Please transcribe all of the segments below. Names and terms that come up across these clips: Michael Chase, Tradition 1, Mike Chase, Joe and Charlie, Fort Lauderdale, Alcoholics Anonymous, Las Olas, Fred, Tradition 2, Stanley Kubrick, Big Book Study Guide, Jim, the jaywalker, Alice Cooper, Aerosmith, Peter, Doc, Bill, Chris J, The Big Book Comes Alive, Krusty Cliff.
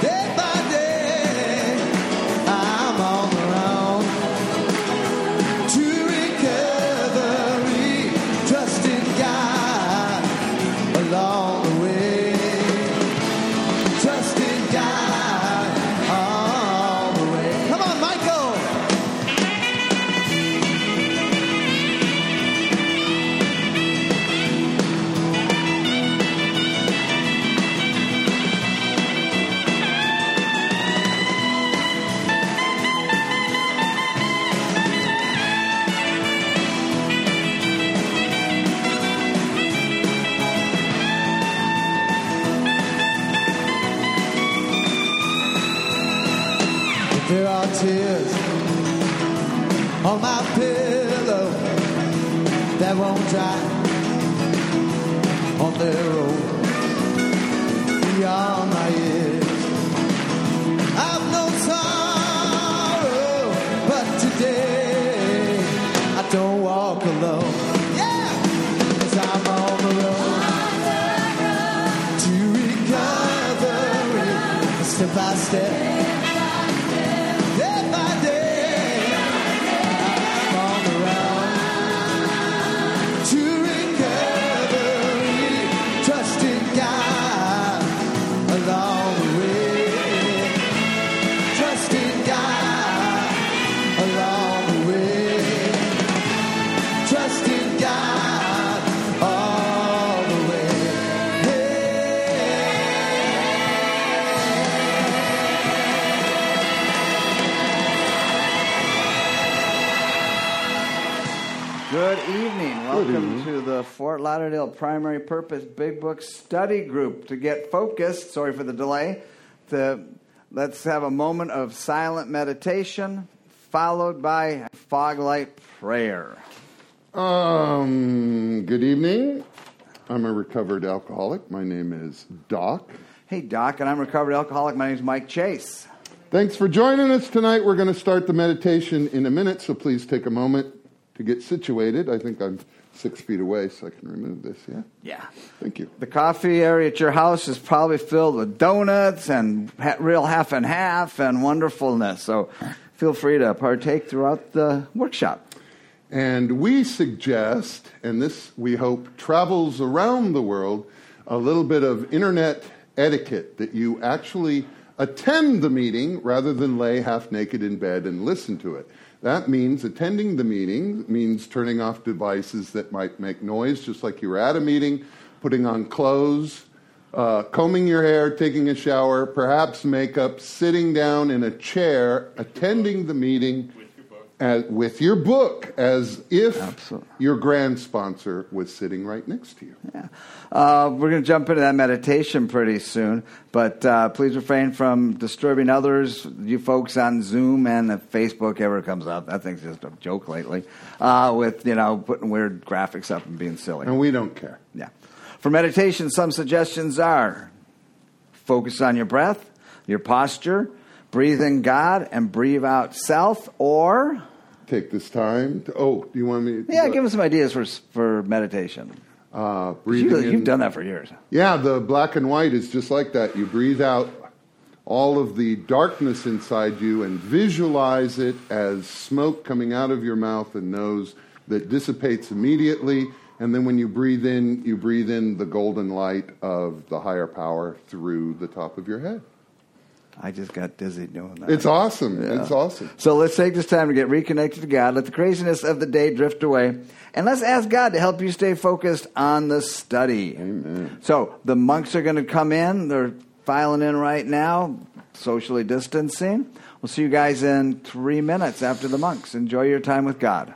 day by day. I'm on the road to recovery, trusting God along the way, trusting God all the way. Come on, Michael! There are tears on my pillow that won't dry on their own beyond my ears. I've no sorrow, but today I don't walk alone. Yeah, 'cause I'm on the road to recovery, step by step. Welcome to the Fort Lauderdale Primary Purpose Big Book Study Group. To get focused, sorry for the delay, let's have a moment of silent meditation followed by fog light prayer. Good evening. I'm a recovered alcoholic. My name is Doc. Hey, Doc, and I'm a recovered alcoholic. My name is Mike Chase. Thanks for joining us tonight. We're going to start the meditation in a minute, so please take a moment to get situated. I think I'm 6 feet away, so I can remove this, yeah? Yeah. Thank you. The coffee area at your house is probably filled with donuts and real half and wonderfulness. So feel free to partake throughout the workshop. And we suggest, and this, we hope, travels around the world, a little bit of internet etiquette, that you actually attend the meeting rather than lay half-naked in bed and listen to it. That means attending the meeting means turning off devices that might make noise, just like you were at a meeting, putting on clothes, combing your hair, taking a shower, perhaps makeup, sitting down in a chair, attending the meeting with your book, as if your grand sponsor was sitting right next to you. Yeah. We're going to jump into that meditation pretty soon, but please refrain from disturbing others, you folks on Zoom, and if Facebook ever comes up. That thing's just a joke lately, with, you know, putting weird graphics up and being silly. And we don't care. Yeah. For meditation, some suggestions are focus on your breath, your posture, breathe in God, and breathe out self, or take this time to, do you want me to? Yeah, give us some ideas for meditation. You've done that for years. Yeah, the black and white is just like that. You breathe out all of the darkness inside you and visualize it as smoke coming out of your mouth and nose that dissipates immediately. And then when you breathe in the golden light of the higher power through the top of your head. I just got dizzy doing that. It's awesome. Yeah. It's awesome. So let's take this time to get reconnected to God. Let the craziness of the day drift away. And let's ask God to help you stay focused on the study. Amen. So the monks are going to come in. They're filing in right now, socially distancing. We'll see you guys in 3 minutes after the monks. Enjoy your time with God.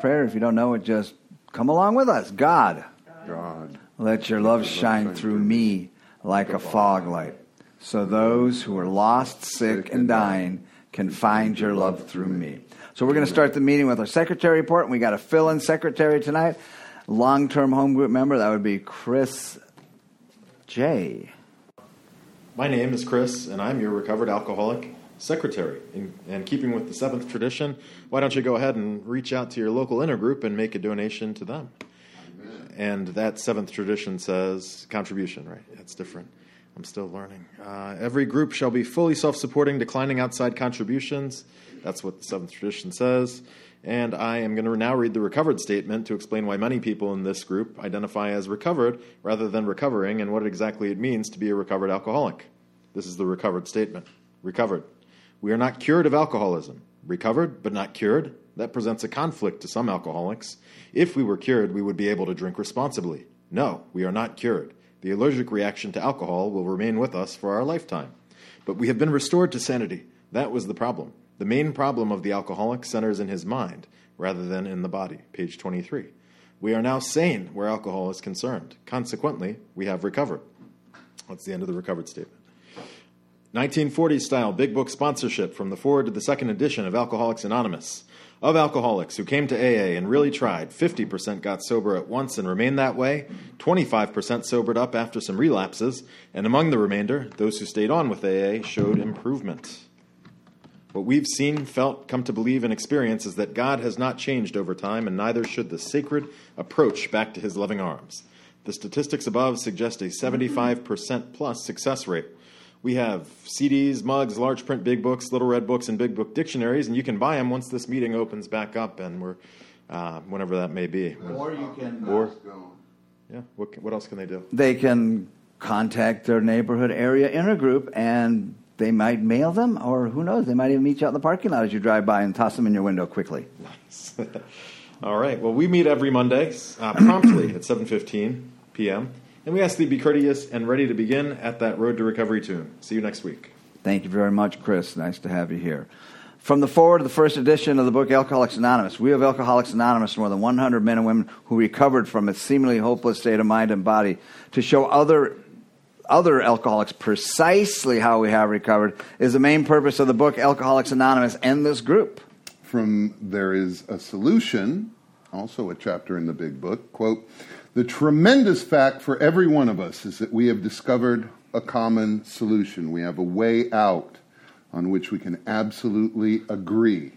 Prayer. If you don't know it, just come along with us. God, let your love shine through me like a fog light, so those who are lost, sick, and dying can find your love through me. So we're going to start the meeting with our secretary report, and we got a fill-in secretary tonight, long-term home group member. That would be Chris J. My name is Chris, and I'm your recovered alcoholic secretary. In keeping with the seventh tradition, why don't you go ahead and reach out to your local intergroup and make a donation to them? Amen. And that seventh tradition says contribution, right? That's different. I'm still learning. Every group shall be fully self-supporting, declining outside contributions. That's what the seventh tradition says. And I am going to now read the recovered statement to explain why many people in this group identify as recovered rather than recovering and what exactly it means to be a recovered alcoholic. This is the recovered statement. Recovered. We are not cured of alcoholism. Recovered, but not cured. That presents a conflict to some alcoholics. If we were cured, we would be able to drink responsibly. No, we are not cured. The allergic reaction to alcohol will remain with us for our lifetime. But we have been restored to sanity. That was the problem. The main problem of the alcoholic centers in his mind rather than in the body. Page 23. We are now sane where alcohol is concerned. Consequently, we have recovered. That's the end of the recovered statement. 1940s-style Big Book sponsorship from the forward to the second edition of Alcoholics Anonymous. Of alcoholics who came to AA and really tried, 50% got sober at once and remained that way, 25% sobered up after some relapses, and among the remainder, those who stayed on with AA showed improvement. What we've seen, felt, come to believe, and experience is that God has not changed over time, and neither should the sacred approach back to his loving arms. The statistics above suggest a 75% plus success rate. We have CDs, mugs, large print big books, little red books, and big book dictionaries, and you can buy them once this meeting opens back up, and we're whenever that may be. Or you can. Or, yeah. What else can they do? They can contact their neighborhood area intergroup, and they might mail them, or who knows? They might even meet you out in the parking lot as you drive by and toss them in your window quickly. Nice. All right. Well, we meet every Monday promptly at 7:15 p.m. And we ask thee be courteous and ready to begin at that Road to Recovery tune. See you next week. Thank you very much, Chris. Nice to have you here. From the foreword of the first edition of the book Alcoholics Anonymous, we of Alcoholics Anonymous, more than 100 men and women who recovered from its seemingly hopeless state of mind and body, to show other alcoholics precisely how we have recovered is the main purpose of the book Alcoholics Anonymous and this group. From There Is a Solution, also a chapter in the Big Book, quote, the tremendous fact for every one of us is that we have discovered a common solution. We have a way out on which we can absolutely agree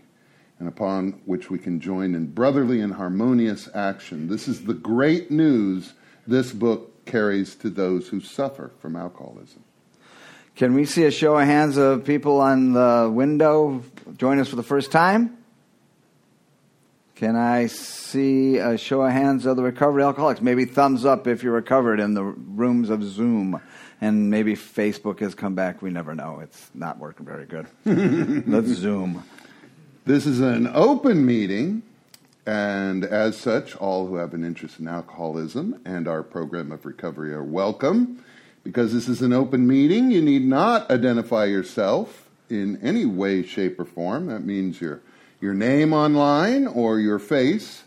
and upon which we can join in brotherly and harmonious action. This is the great news this book carries to those who suffer from alcoholism. Can we see a show of hands of people on the window join us for the first time? Can I see a show of hands of the recovered alcoholics? Maybe thumbs up if you're recovered in the rooms of Zoom. And maybe Facebook has come back. We never know. It's not working very good. Let's Zoom. This is an open meeting. And as such, all who have an interest in alcoholism and our program of recovery are welcome. Because this is an open meeting, you need not identify yourself in any way, shape, or form. That means you're your name online or your face,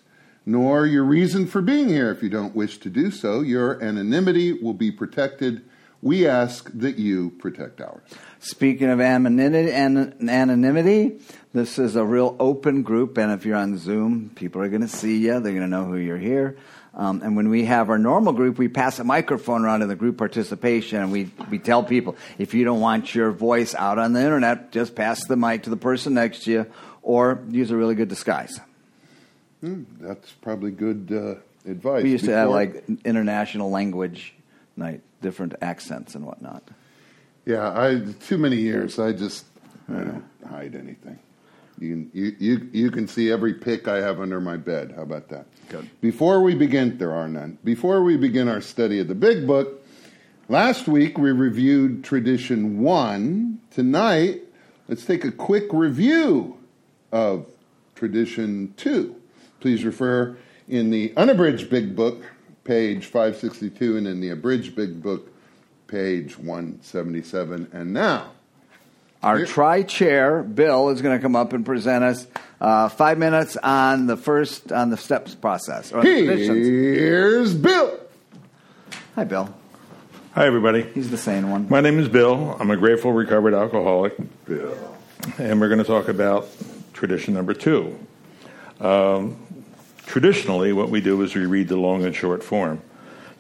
nor your reason for being here if you don't wish to do so. Your anonymity will be protected. We ask that you protect ours. Speaking of anonymity, this is a real open group, and if you're on Zoom, people are going to see you. They're going to know who you're here. And when we have our normal group, we pass a microphone around in the group participation, and we tell people, if you don't want your voice out on the internet, just pass the mic to the person next to you, or use a really good disguise. That's probably good advice. We used to have like international language night, different accents and whatnot. Yeah, too many years. I don't hide anything. You can see every pick I have under my bed. How about that? Good. There are none. Before we begin our study of the Big Book, last week we reviewed Tradition 1. Tonight, let's take a quick review of Tradition 2. Please refer in the Unabridged Big Book, page 562, and in the Abridged Big Book, page 177. And now, our tri-chair, Bill, is going to come up and present us 5 minutes on the steps process. Here's Bill. Hi, Bill. Hi, everybody. He's the sane one. My name is Bill. I'm a grateful, recovered alcoholic. Bill. And we're going to talk about tradition number 2. Traditionally, what we do is we read the long and short form.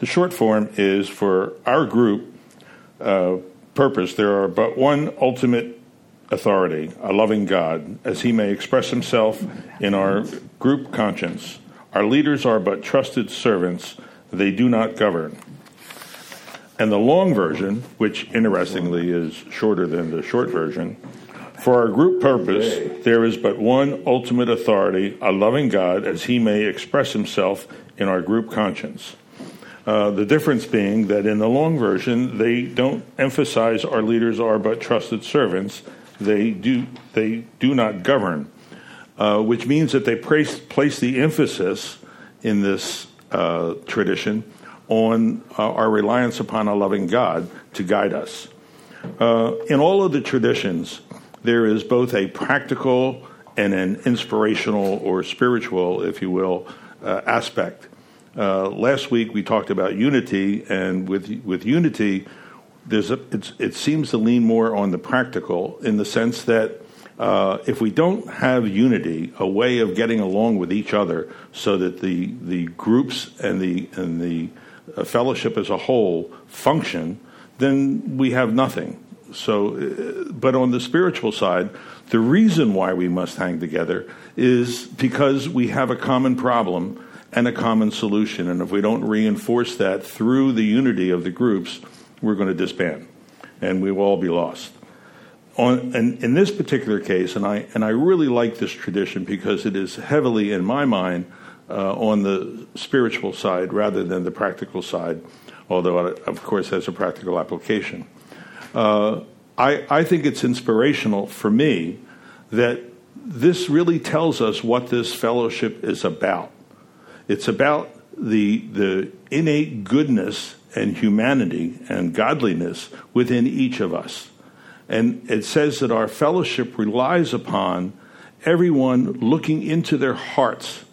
The short form is for our group purpose, there are but one ultimate authority, a loving God, as he may express himself in our group conscience. Our leaders are but trusted servants. They do not govern. And the long version, which interestingly is shorter than the short version, for our group purpose, there is but one ultimate authority, a loving God, as he may express himself in our group conscience. The difference being that in the long version, they don't emphasize our leaders are but trusted servants. They do not govern, which means that they place the emphasis in this tradition on our reliance upon a loving God to guide us. In all of the traditions, there is both a practical and an inspirational or spiritual, if you will, aspect. Last week we talked about unity, and with unity, it seems to lean more on the practical in the sense that if we don't have unity, a way of getting along with each other, so that the groups and the fellowship as a whole function, then we have nothing. So, but on the spiritual side, the reason why we must hang together is because we have a common problem and a common solution. And if we don't reinforce that through the unity of the groups, we're going to disband and we will all be lost. And in this particular case, and I really like this tradition because it is heavily, in my mind, on the spiritual side rather than the practical side, although it, of course, has a practical application. I think it's inspirational for me that this really tells us what this fellowship is about. It's about the innate goodness and humanity and godliness within each of us. And it says that our fellowship relies upon everyone looking into their hearts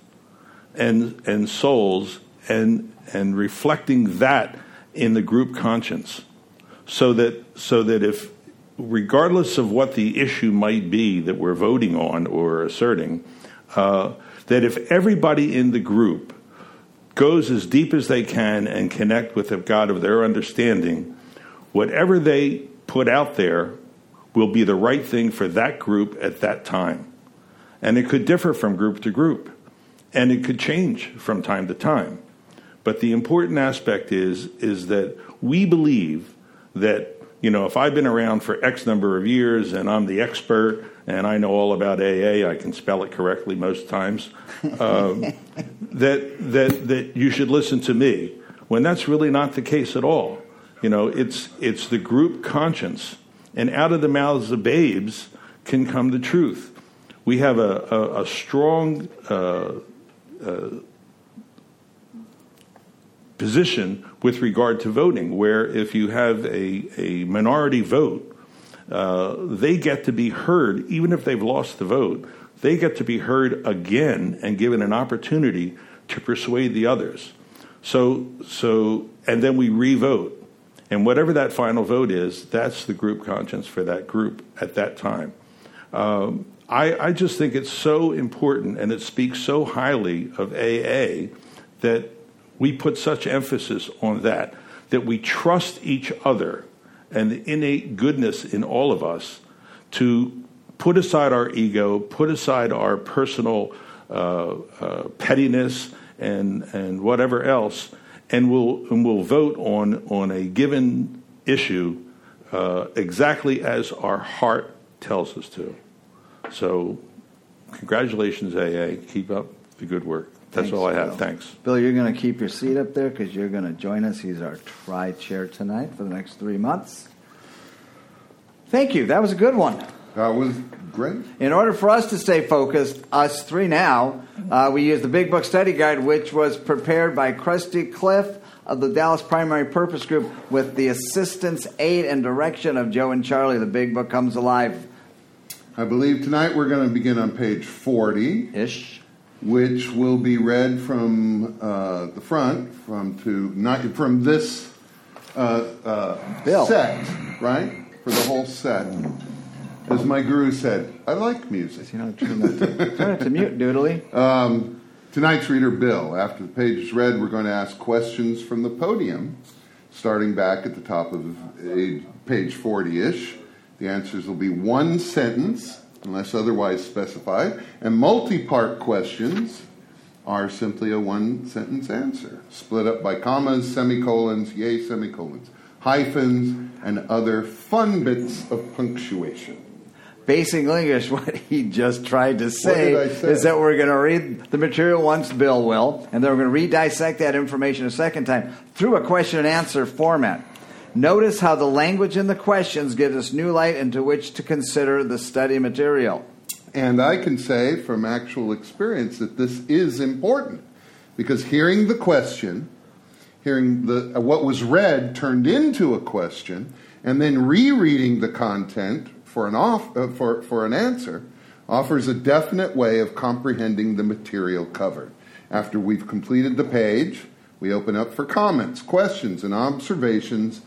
and souls and reflecting that in the group conscience. So that if, regardless of what the issue might be that we're voting on or asserting, that if everybody in the group goes as deep as they can and connect with the God of their understanding, whatever they put out there will be the right thing for that group at that time. And it could differ from group to group, and it could change from time to time. But the important aspect is that we believe that, you know, if I've been around for X number of years and I'm the expert, and I know all about AA. I can spell it correctly most times. That you should listen to me, when that's really not the case at all. You know, it's the group conscience, and out of the mouths of babes can come the truth. We have a strong position with regard to voting, where if you have a minority vote, they get to be heard, even if they've lost the vote. They get to be heard again and given an opportunity to persuade the others. So and then we re-vote. And whatever that final vote is, that's the group conscience for that group at that time. I just think it's so important, and it speaks so highly of AA that we put such emphasis on that we trust each other and the innate goodness in all of us to put aside our ego, put aside our personal pettiness and whatever else, and we'll vote on a given issue exactly as our heart tells us to. So, congratulations, AA. Keep up the good work. That's all I have. Thanks. Bill, you're going to keep your seat up there because you're going to join us. He's our tri-chair tonight for the next 3 months. Thank you. That was a good one. That was great. In order for us to stay focused, us three now, we used the Big Book Study Guide, which was prepared by Krusty Cliff of the Dallas Primary Purpose Group with the assistance, aid, and direction of Joe and Charlie. The Big Book Comes Alive. I believe tonight we're going to begin on page 40-ish, which will be read from the front, from this set, right? For the whole set. As my guru said, I like music. You know, turn it to mute, doodly. Tonight's reader, Bill. After the page is read, we're going to ask questions from the podium, starting back at the top of page 40-ish. The answers will be one sentence, unless otherwise specified, and multi-part questions are simply a one-sentence answer, split up by commas, semicolons, semicolons, hyphens, and other fun bits of punctuation. Basing English, what he just tried to say is that we're going to read the material once Bill will, and then we're going to re-dissect that information a second time through a question and answer format. Notice how the language in the questions gives us new light into which to consider the study material. And I can say from actual experience that this is important, because hearing the question, hearing the what was read turned into a question, and then rereading the content for an answer offers a definite way of comprehending the material covered. After we've completed the page, we open up for comments, questions, and observations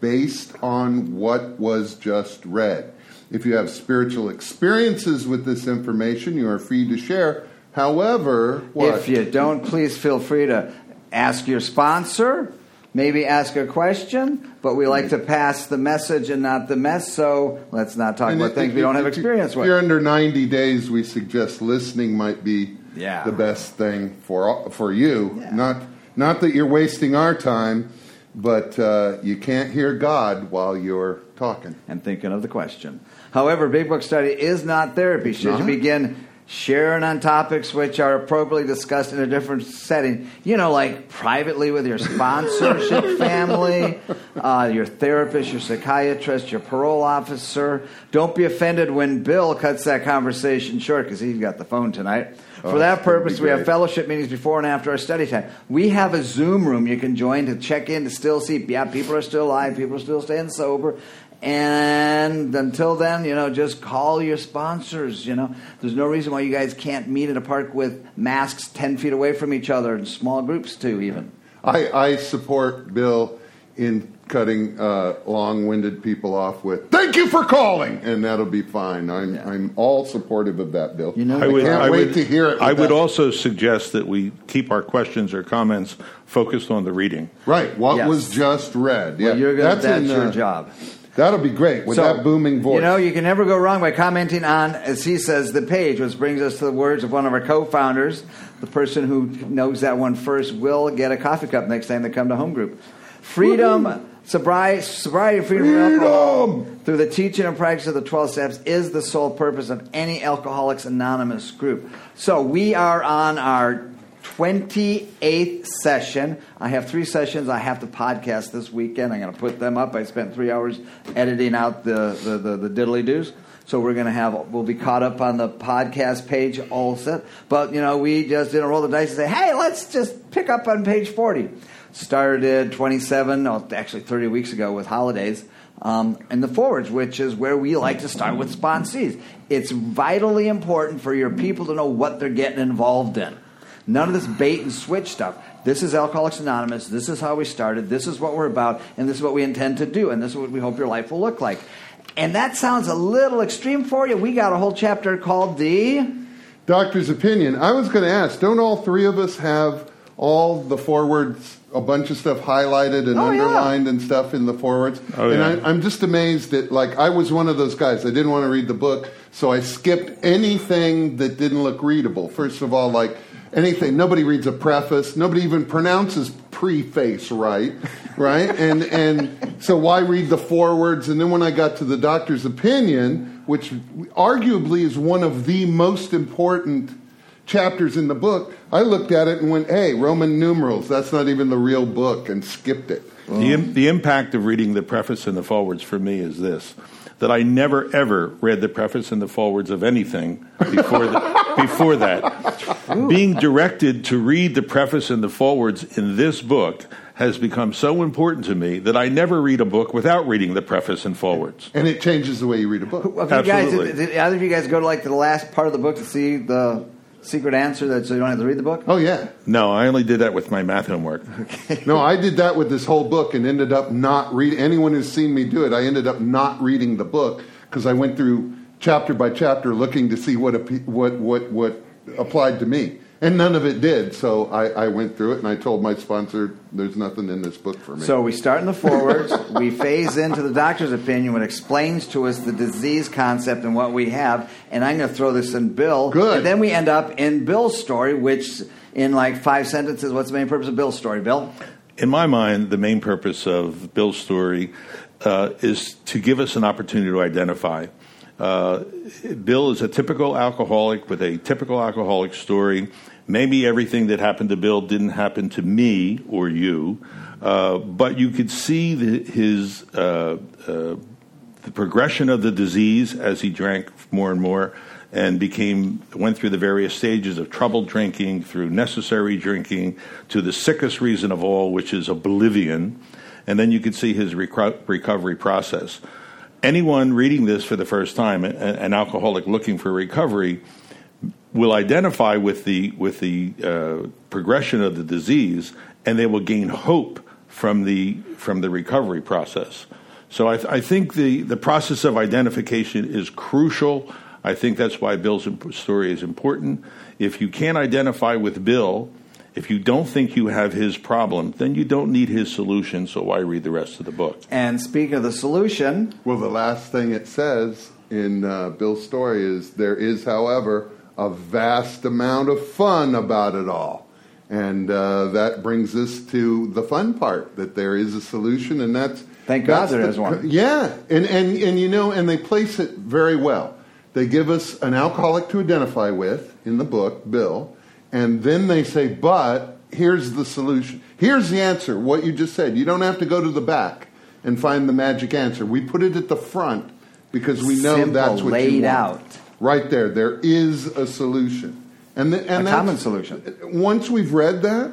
based on what was just read. If you have spiritual experiences with this information, you are free to share. However, if you don't, please feel free to ask your sponsor, maybe ask a question, but we like to pass the message and not the mess, so let's not talk about things we don't have experience with. If you're under 90 days, we suggest listening might be the best thing for you. Yeah. Not that you're wasting our time, but you can't hear God while you're talking and thinking of the question. However, Big Book Study is not therapy. Should you begin sharing on topics which are appropriately discussed in a different setting, like privately with your sponsorship family, your therapist, your psychiatrist, your parole officer. Don't be offended when Bill cuts that conversation short because he's got the phone tonight. For that purpose, we have fellowship meetings before and after our study time. We have a Zoom room you can join to check in to still see, people are still alive, people are still staying sober. And until then, just call your sponsors, There's no reason why you guys can't meet in a park with masks 10 feet away from each other, in small groups too, even. I support Bill in cutting long-winded people off with "Thank you for calling," and that'll be fine. I'm all supportive of that, Bill. I can't wait to hear it. I would also suggest that we keep our questions or comments focused on the reading. Right, what was just read. Yeah, well, that's your job. That'll be great with that booming voice. You can never go wrong by commenting on, as he says, the page, which brings us to the words of one of our co-founders. The person who knows that one first will get a coffee cup next time they come to home group. Freedom, sobriety, and freedom from alcohol through the teaching and practice of the 12 steps is the sole purpose of any Alcoholics Anonymous group. So we are on our 28th session. I have 3 sessions I have to podcast this weekend. I'm going to put them up. I spent 3 hours editing out the diddly-doos. So we'll be caught up on the podcast page all set. But, we just didn't roll the dice and say, hey, let's just pick up on page 40. Started 27, 30 weeks ago with holidays. and the forwards, which is where we like to start with sponsees. It's vitally important for your people to know what they're getting involved in. None of this bait and switch stuff. This is Alcoholics Anonymous. This is how we started. This is what we're about, and this is what we intend to do, and this is what we hope your life will look like. And that sounds a little extreme for you. We got a whole chapter called The Doctor's Opinion. I was going to ask, don't all three of us have all the forwards, a bunch of stuff highlighted and underlined and stuff in the forwards? I'm just amazed that, like, I was one of those guys. I didn't want to read the book, so I skipped anything that didn't look readable. First of all, like, anything. Nobody reads a preface. Nobody even pronounces preface right? And so why read the forewords? And then when I got to the Doctor's Opinion, which arguably is one of the most important chapters in the book, I looked at it and went, hey, Roman numerals, that's not even the real book, and skipped it. Well, the impact of reading the preface and the forwards for me is this, that I never, ever read the preface and the forwards of anything before that. Ooh. Being directed to read the preface and the forwards in this book has become so important to me that I never read a book without reading the preface and forwards. And it changes the way you read a book. Well, absolutely. Did either of you guys go to, like, the last part of the book to see the secret answer, that so you don't have to read the book? Oh, yeah. No, I only did that with my math homework. Okay. No, I did that with this whole book and ended up not reading. Anyone who's seen me do it, I ended up not reading the book because I went through chapter by chapter looking to see what applied to me. And none of it did, so I went through it and I told my sponsor, there's nothing in this book for me. So we start in the forwards, we phase into the Doctor's Opinion, which explains to us the disease concept and what we have, and I'm going to throw this in Bill. Good. And then we end up in Bill's story, which in like 5 sentences, what's the main purpose of Bill's story, Bill? In my mind, the main purpose of Bill's story is to give us an opportunity to identify. Bill is a typical alcoholic with a typical alcoholic story. Maybe everything that happened to Bill didn't happen to me or you, but you could see the progression of the disease as he drank more and more and went through the various stages of troubled drinking, through necessary drinking, to the sickest reason of all, which is oblivion. And then you could see his recovery process. Anyone reading this for the first time, an alcoholic looking for recovery, will identify with the progression of the disease, and they will gain hope from the recovery process. So I think the process of identification is crucial. I think that's why Bill's story is important. If you can't identify with Bill, if you don't think you have his problem, then you don't need his solution, so why read the rest of the book? And speaking of the solution... Well, the last thing it says in Bill's story is, there is, however, a vast amount of fun about it all. And that brings us to the fun part, that there is a solution, and that's... Thank God there is one. Yeah, and they place it very well. They give us an alcoholic to identify with in the book, Bill... And then they say, but here's the solution. Here's the answer, what you just said. You don't have to go to the back and find the magic answer. We put it at the front because we know that's what you want. Out. Right there. There is a solution. And a common solution. Once we've read that,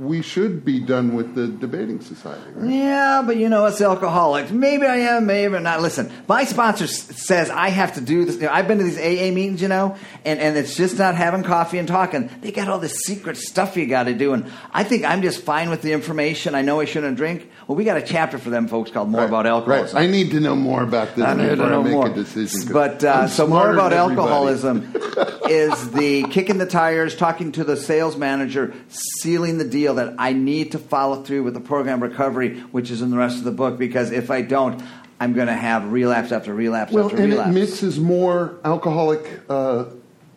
we should be done with the debating society. Right? Yeah, but us alcoholics. Maybe I am, maybe I'm not. Listen, my sponsor says I have to do this. I've been to these AA meetings, and it's just not having coffee and talking. They got all this secret stuff you got to do, and I think I'm just fine with the information. I know I shouldn't drink. Well, we got a chapter for them folks called More About Alcoholism. Right. I need to know more about this before I make a decision. But so More About Alcoholism is the kicking the tires, talking to the sales manager, sealing the deal that I need to follow through with the program recovery, which is in the rest of the book, because if I don't, I'm going to have relapse after relapse after relapse. Well, and it misses more alcoholic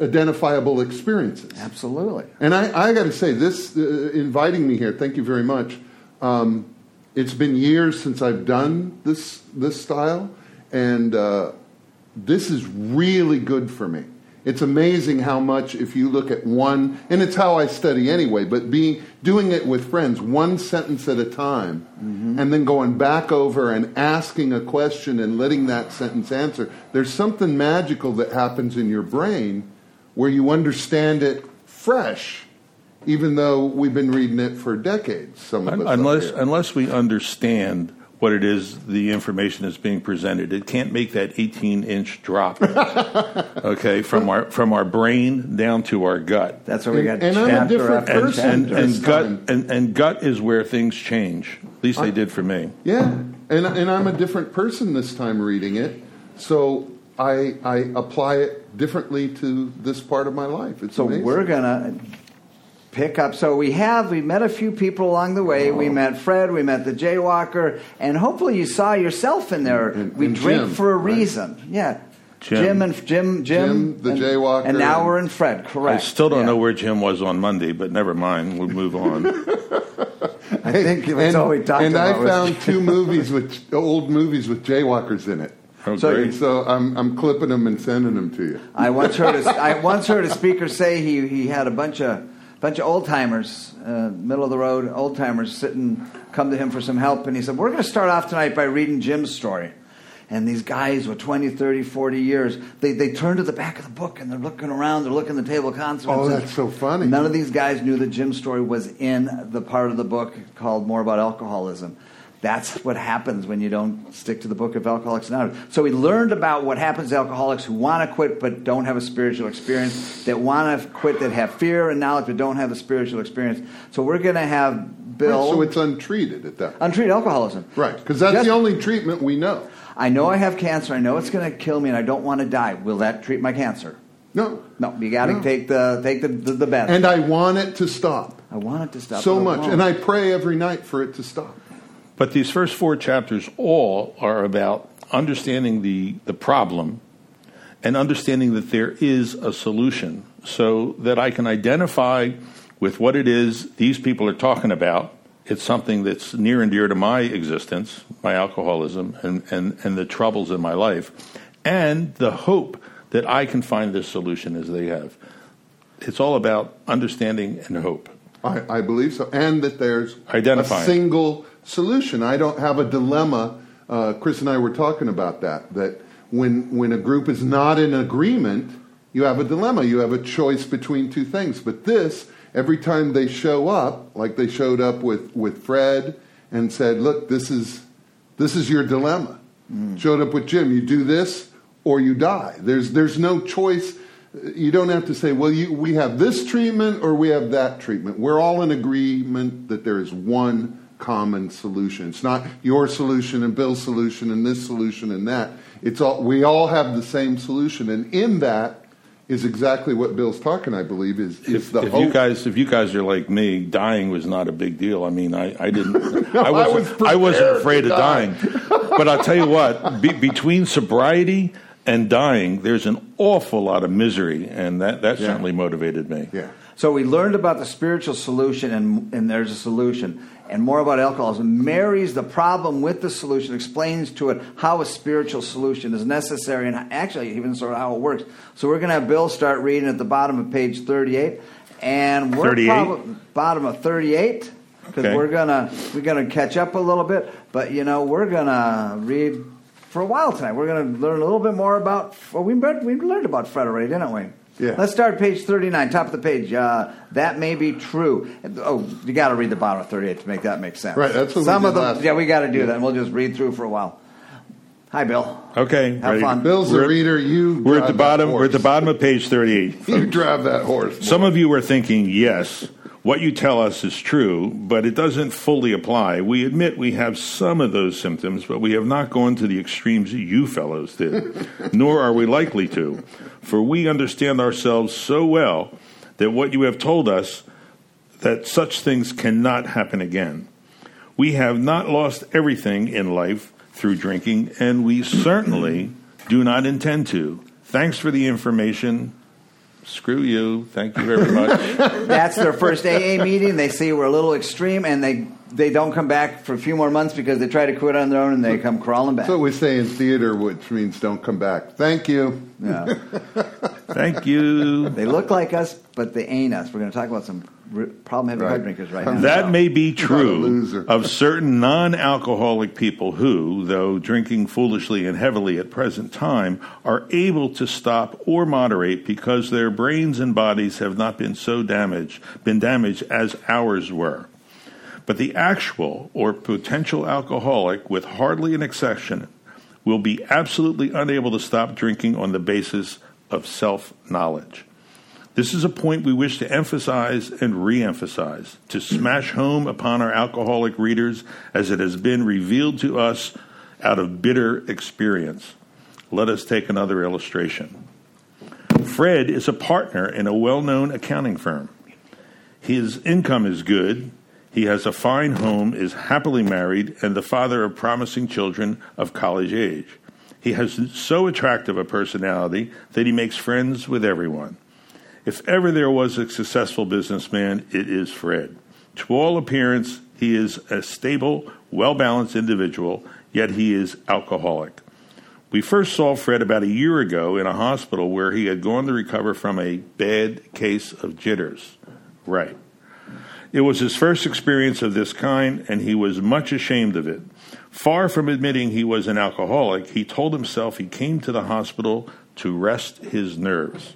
identifiable experiences. Absolutely. And I got to say, this inviting me here, thank you very much. It's been years since I've done this style, and this is really good for me. It's amazing how much, if you look at one, and it's how I study anyway, but doing it with friends, one sentence at a time, mm-hmm. and then going back over and asking a question and letting that sentence answer, there's something magical that happens in your brain where you understand it fresh, even though we've been reading it for decades, some of us. Unless we understand what it is, the information that's being presented. It can't make that 18-inch drop, okay, from our brain down to our gut. That's what we got. And I'm a different person. And gut is where things change. At least they did for me. Yeah, and I'm a different person this time reading it, so I apply it differently to this part of my life. It's so amazing. We're gonna pick up. So we met a few people along the way. We met Fred, we met the Jaywalker, and hopefully you saw yourself in there. We drink Jim, for a reason. Right? Yeah. Jim, the Jaywalker. And now we're in Fred, correct. I still don't know where Jim was on Monday, but never mind. We'll move on. I think that's all we talked about. And I found two old movies with Jaywalkers in it. Oh, so I'm clipping them and sending them to you. I once heard a speaker say he had a bunch of old timers, middle of the road old timers, come to him for some help, and he said, "We're going to start off tonight by reading Jim's story." And these guys with 20, 30, 40 years, they turn to the back of the book and they're looking around, they're looking at the table of contents. Oh, that's so funny! None of these guys knew that Jim's story was in the part of the book called "More About Alcoholism." That's what happens when you don't stick to the book of Alcoholics Anonymous. So we learned about what happens to alcoholics who want to quit but don't have a spiritual experience, that want to quit, that have fear and knowledge but don't have a spiritual experience. So we're going to have Bill... Right, so it's untreated at that point. Untreated alcoholism. Right, because that's the only treatment we know. I know I have cancer. I know it's going to kill me and I don't want to die. Will that treat my cancer? No, you got to take the best. And I want it to stop. So much. And I pray every night for it to stop. But these first four chapters all are about understanding the problem and understanding that there is a solution, so that I can identify with what it is these people are talking about. It's something that's near and dear to my existence, my alcoholism, and the troubles in my life, and the hope that I can find this solution as they have. It's all about understanding and hope. I believe so. And that there's a single solution. I don't have a dilemma. Chris and I were talking about that when a group is not in agreement, you have a dilemma. You have a choice between two things. But this, every time they show up, like they showed up with Fred and said, "Look, this is your dilemma." Mm. Showed up with Jim, "You do this or you die." There's no choice. You don't have to say, "Well, we have this treatment or we have that treatment." We're all in agreement that there is one common solution. It's not your solution and Bill's solution and this solution and that. It's all, we all have the same solution, and in that is exactly what Bill's talking. I believe is the hope. If you guys are like me, dying was not a big deal. I mean, I didn't. No, I wasn't afraid of dying. But I'll tell you what, between sobriety and dying, there's an awful lot of misery, and that certainly motivated me. Yeah. So we learned about the spiritual solution, and there's a solution. And More About Alcoholism marries the problem with the solution, explains to it how a spiritual solution is necessary, and actually even sort of how it works. So we're going to have Bill start reading at the bottom of page 38, and we're probably bottom of 38 because we're going to catch up a little bit. But you know, we're going to read for a while tonight. We're going to learn a little bit more about. Well, we learned about Fred already, didn't we? Yeah. Let's start page 39, top of the page. That may be true. Oh, you got to read the bottom of 38 to make that make sense. Right, that's what some of them. Yeah, we got to do that. And we'll just read through for a while. Hi, Bill. Okay, have fun. Bill's a reader. We're at the bottom. We're at the bottom of page 38. You drive that horse. Boy. Some of you are thinking, yes, what you tell us is true, but it doesn't fully apply. We admit we have some of those symptoms, but we have not gone to the extremes you fellows did, nor are we likely to. For we understand ourselves so well that what you have told us, that such things cannot happen again. We have not lost everything in life through drinking, and we certainly do not intend to. Thanks for the information. Screw you. Thank you very much. That's their first AA meeting. They see we're a little extreme, and they don't come back for a few more months because they try to quit on their own, and they come crawling back. That's what we say in theater, which means don't come back. Thank you. Yeah. Thank you. They look like us, but they ain't us. We're going to talk about some problem-heavy hard drinkers right now. That may be true of certain non-alcoholic people who, though drinking foolishly and heavily at present time, are able to stop or moderate because their brains and bodies have not been damaged as ours were. But the actual or potential alcoholic, with hardly an exception, will be absolutely unable to stop drinking on the basis of self-knowledge. This is a point we wish to emphasize and re-emphasize, to smash home upon our alcoholic readers as it has been revealed to us out of bitter experience. Let us take another illustration. Fred is a partner in a well-known accounting firm. His income is good, he has a fine home, is happily married, and the father of promising children of college age. He has so attractive a personality that he makes friends with everyone. If ever there was a successful businessman, it is Fred. To all appearance, he is a stable, well-balanced individual, yet he is alcoholic. We first saw Fred about a year ago in a hospital where he had gone to recover from a bad case of jitters. Right. It was his first experience of this kind, and he was much ashamed of it. Far from admitting he was an alcoholic, he told himself he came to the hospital to rest his nerves.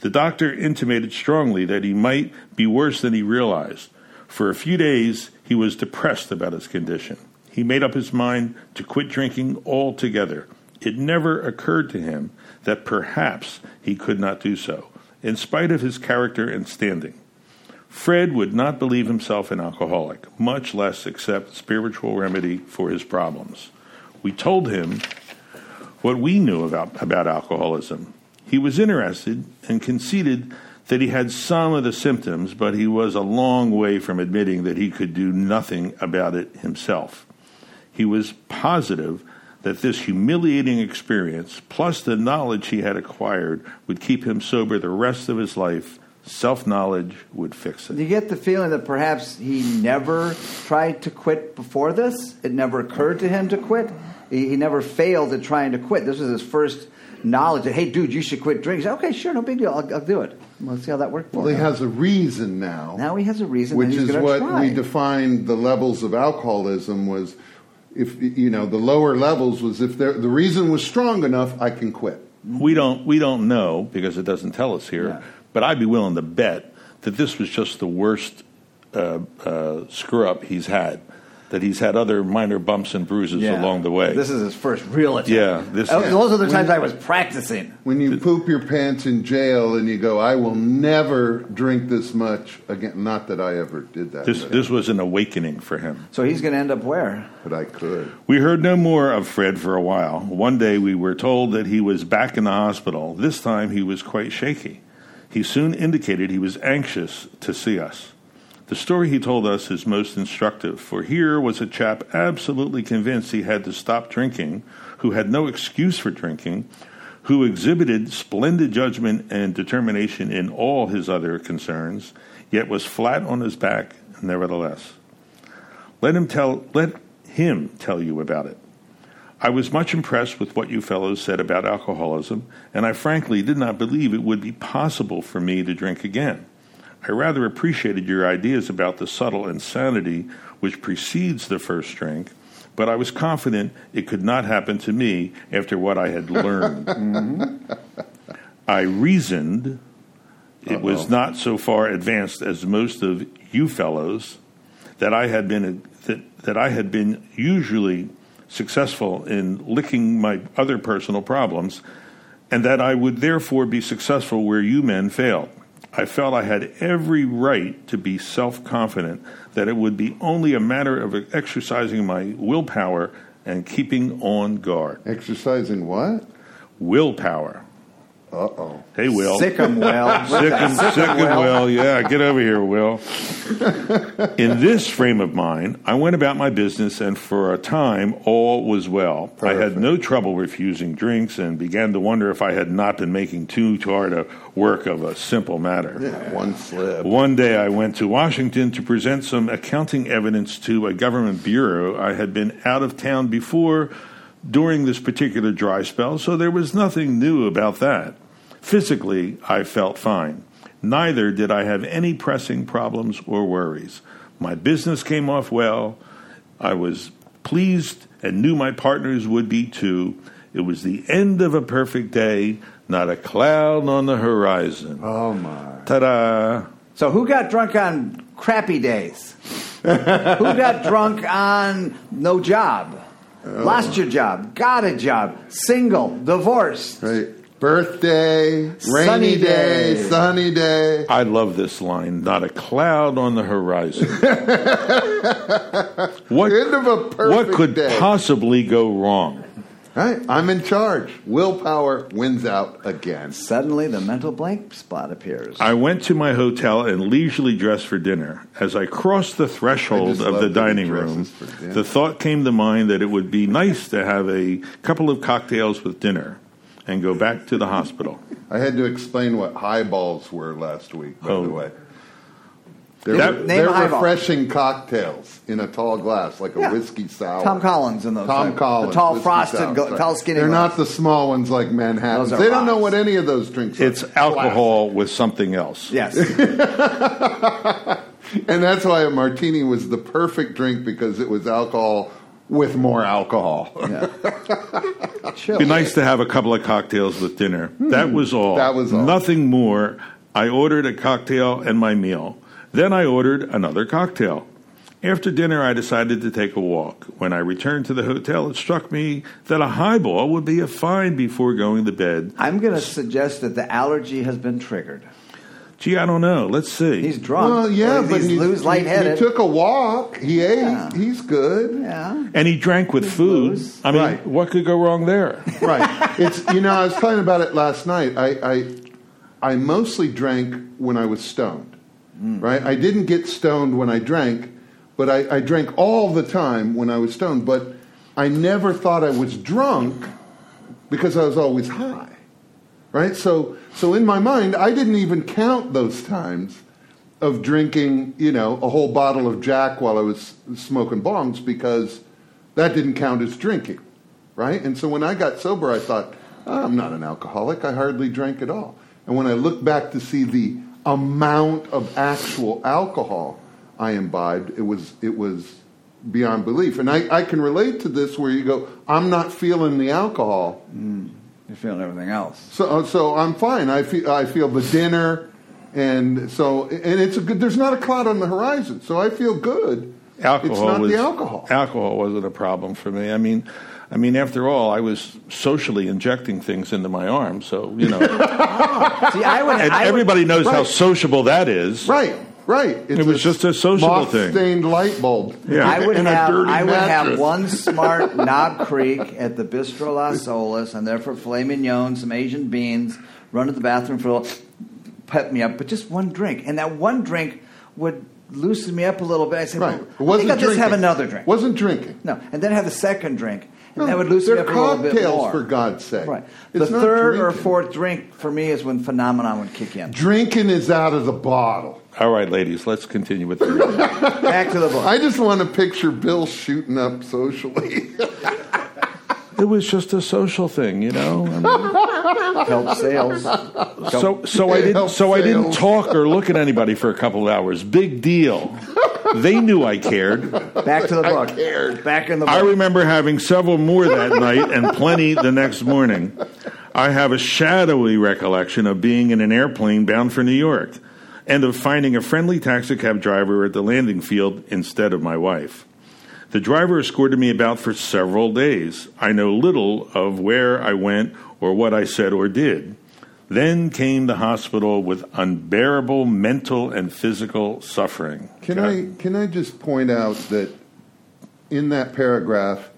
The doctor intimated strongly that he might be worse than he realized. For a few days, he was depressed about his condition. He made up his mind to quit drinking altogether. It never occurred to him that perhaps he could not do so, in spite of his character and standing. Fred would not believe himself an alcoholic, much less accept spiritual remedy for his problems. We told him what we knew about alcoholism. He was interested and conceded that he had some of the symptoms, but he was a long way from admitting that he could do nothing about it himself. He was positive that this humiliating experience, plus the knowledge he had acquired, would keep him sober the rest of his life. Self-knowledge would fix it. Do you get the feeling that perhaps he never tried to quit before this? It never occurred to him to quit? He never failed at trying to quit. This was his first knowledge that, hey, dude, you should quit drinking. Okay, sure, no big deal. I'll do it. Let's see how that worked for him. Well, he has a reason now. Now he has a reason, which is what we defined the levels of alcoholism was, if you know, the lower levels was if the reason was strong enough, I can quit. We don't know because it doesn't tell us here. Yeah. But I'd be willing to bet that this was just the worst screw-up he's had. That he's had other minor bumps and bruises along the way. This is his first real attempt. Those are the times I was practicing. When you poop your pants in jail and you go, I will never drink this much again. Not that I ever did that. This was an awakening for him. So he's going to end up where? But I could. We heard no more of Fred for a while. One day we were told that he was back in the hospital. This time he was quite shaky. He soon indicated he was anxious to see us. The story he told us is most instructive, for here was a chap absolutely convinced he had to stop drinking, who had no excuse for drinking, who exhibited splendid judgment and determination in all his other concerns, yet was flat on his back nevertheless. Let him tell you about it. I was much impressed with what you fellows said about alcoholism, and I frankly did not believe it would be possible for me to drink again. I rather appreciated your ideas about the subtle insanity which precedes the first drink, but I was confident it could not happen to me after what I had learned. I reasoned it was not so far advanced as most of you fellows that I had been usually successful in licking my other personal problems, and that I would therefore be successful where you men failed. I felt I had every right to be self-confident, that it would be only a matter of exercising my willpower and keeping on guard. Exercising what? Willpower. Uh-oh. Hey, Will. Sick 'em, Will. Sick 'em, Will. Yeah, get over here, Will. In this frame of mind, I went about my business, and for a time, all was well. Perfect. I had no trouble refusing drinks and began to wonder if I had not been making too hard a work of a simple matter. Yeah, one slip. One day, I went to Washington to present some accounting evidence to a government bureau. I had been out of town before during this particular dry spell, so there was nothing new about that. Physically, I felt fine. Neither did I have any pressing problems or worries. My business came off well. I was pleased and knew my partners would be too. It was the end of a perfect day, not a cloud on the horizon. Oh, my. Ta-da. So who got drunk on crappy days? got drunk on no job? Lost your job, got a job, single, divorced. Right. Birthday, rainy day, sunny day. I love this line. Not a cloud on the horizon. End of a perfect day. What could possibly go wrong? Right. I'm in charge. Willpower wins out again. Suddenly the mental blank spot appears. I went to my hotel and leisurely dressed for dinner. As I crossed the threshold of the dining room, the thought came to mind that it would be nice to have a couple of cocktails with dinner and go back to the hospital. I had to explain what highballs were last week, by the way. They're refreshing cocktails in a tall glass, like a whiskey sour. Tom Collins in those. The tall frosted, tall skinny They're glass. Not the small ones like Manhattan. They don't know what any of those drinks are. It's alcohol with something else. Yes. And that's why a martini was the perfect drink, because it was alcohol with more alcohol. Yeah. It'd be nice to have a couple of cocktails with dinner. That was all. That was all. Nothing more. I ordered a cocktail and my meal. Then I ordered another cocktail. After dinner, I decided to take a walk. When I returned to the hotel, it struck me that a highball would be a fine before going to bed. I'm going to suggest that the allergy has been triggered. Gee, I don't know. Let's see. He's drunk. Well, yeah, but he's lightheaded. He took a walk. He ate. Yeah. He's good. Yeah. And he drank with food. Loose. I mean, what could go wrong there? Right. I was talking about it last night. I mostly drank when I was stoned. Right, I didn't get stoned when I drank, but I drank all the time when I was stoned. But I never thought I was drunk because I was always high. Right, so in my mind, I didn't even count those times of drinking, a whole bottle of Jack while I was smoking bongs, because that didn't count as drinking. Right, and so when I got sober, I thought, I'm not an alcoholic. I hardly drank at all. And when I look back to see the amount of actual alcohol I imbibed, it was beyond belief. And I can relate to this, where you go, I'm not feeling the alcohol. You're feeling everything else. So I'm fine. I feel the dinner, and it's a good. There's not a cloud on the horizon, so I feel good. Alcohol wasn't a problem for me. I mean, after all, I was socially injecting things into my arm, so, See, everybody knows how sociable that is. Right. It was just a sociable thing. Moth-stained light bulb. Yeah. I would have one smart Knob Creek at the Bistro Las Olas, and there for filet mignon, some Asian beans, run to the bathroom for a little, pep me up, but just one drink. And that one drink would loosen me up a little bit. I said, well, I think I'll just have another drink. Wasn't drinking. No, and then have the second drink. And that would loosen up a little bit more. They're cocktails, for God's sake. Right. The third or fourth drink for me is when phenomenon would kick in. Drinking is out of the bottle. All right, ladies, let's continue with the reading. Back to the book. I just want to picture Bill shooting up socially. It was just a social thing, Help sales. So I didn't talk or look at anybody for a couple of hours. Big deal. They knew I cared. Back to the book. I cared. Back in the book. I remember having several more that night and plenty the next morning. I have a shadowy recollection of being in an airplane bound for New York and of finding a friendly taxicab driver at the landing field instead of my wife. The driver escorted me about for several days. I know little of where I went or what I said or did. Then came the hospital with unbearable mental and physical suffering. Can I just point out that in that paragraph,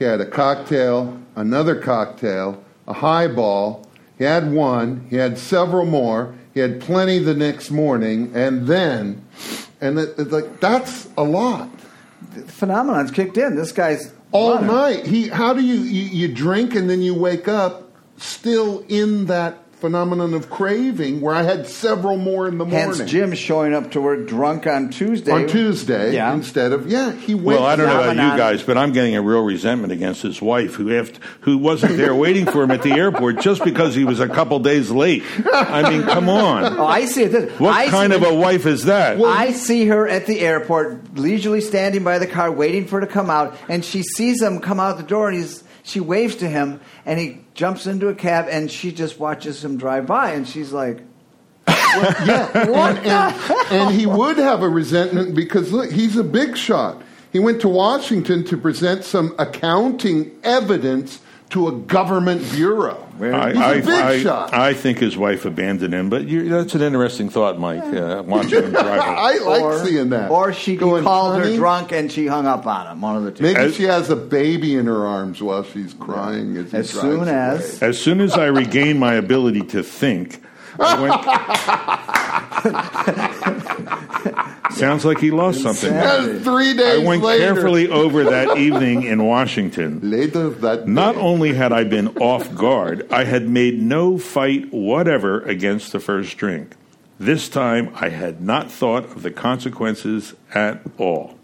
he had a cocktail, another cocktail, a highball, he had one, he had several more, he had plenty the next morning, and then that's a lot. The phenomenon's kicked in. This guy's all running. Night. How do you drink and then you wake up still in that phenomenon of craving, where I had several more in the morning. Hence Jim showing up to work drunk on Tuesday instead of... Yeah, he went... Well, I don't know about you guys, but I'm getting a real resentment against his wife who wasn't there waiting for him at the airport just because he was a couple days late. I mean, come on. Oh, I see it. What kind of a wife is that? Well, I see her at the airport, leisurely standing by the car, waiting for her to come out, and she sees him come out the door, and she waves to him, and he jumps into a cab, and she just watches him drive by, and she's like, Well, yeah. And he would have a resentment because, look, he's a big shot. He went to Washington to present some accounting evidence to a government bureau. He's a big shot. I think his wife abandoned him, but that's an interesting thought, Mike, watching him drive. I like seeing that. Or she called her drunk and she hung up on him, one of the two. Maybe she has a baby in her arms while she's crying. As soon as I regain my ability to think, sounds like he lost something. Yes, 3 days later. I went carefully over that evening in Washington. Later that day. Not only had I been off guard, I had made no fight whatever against the first drink. This time, I had not thought of the consequences at all.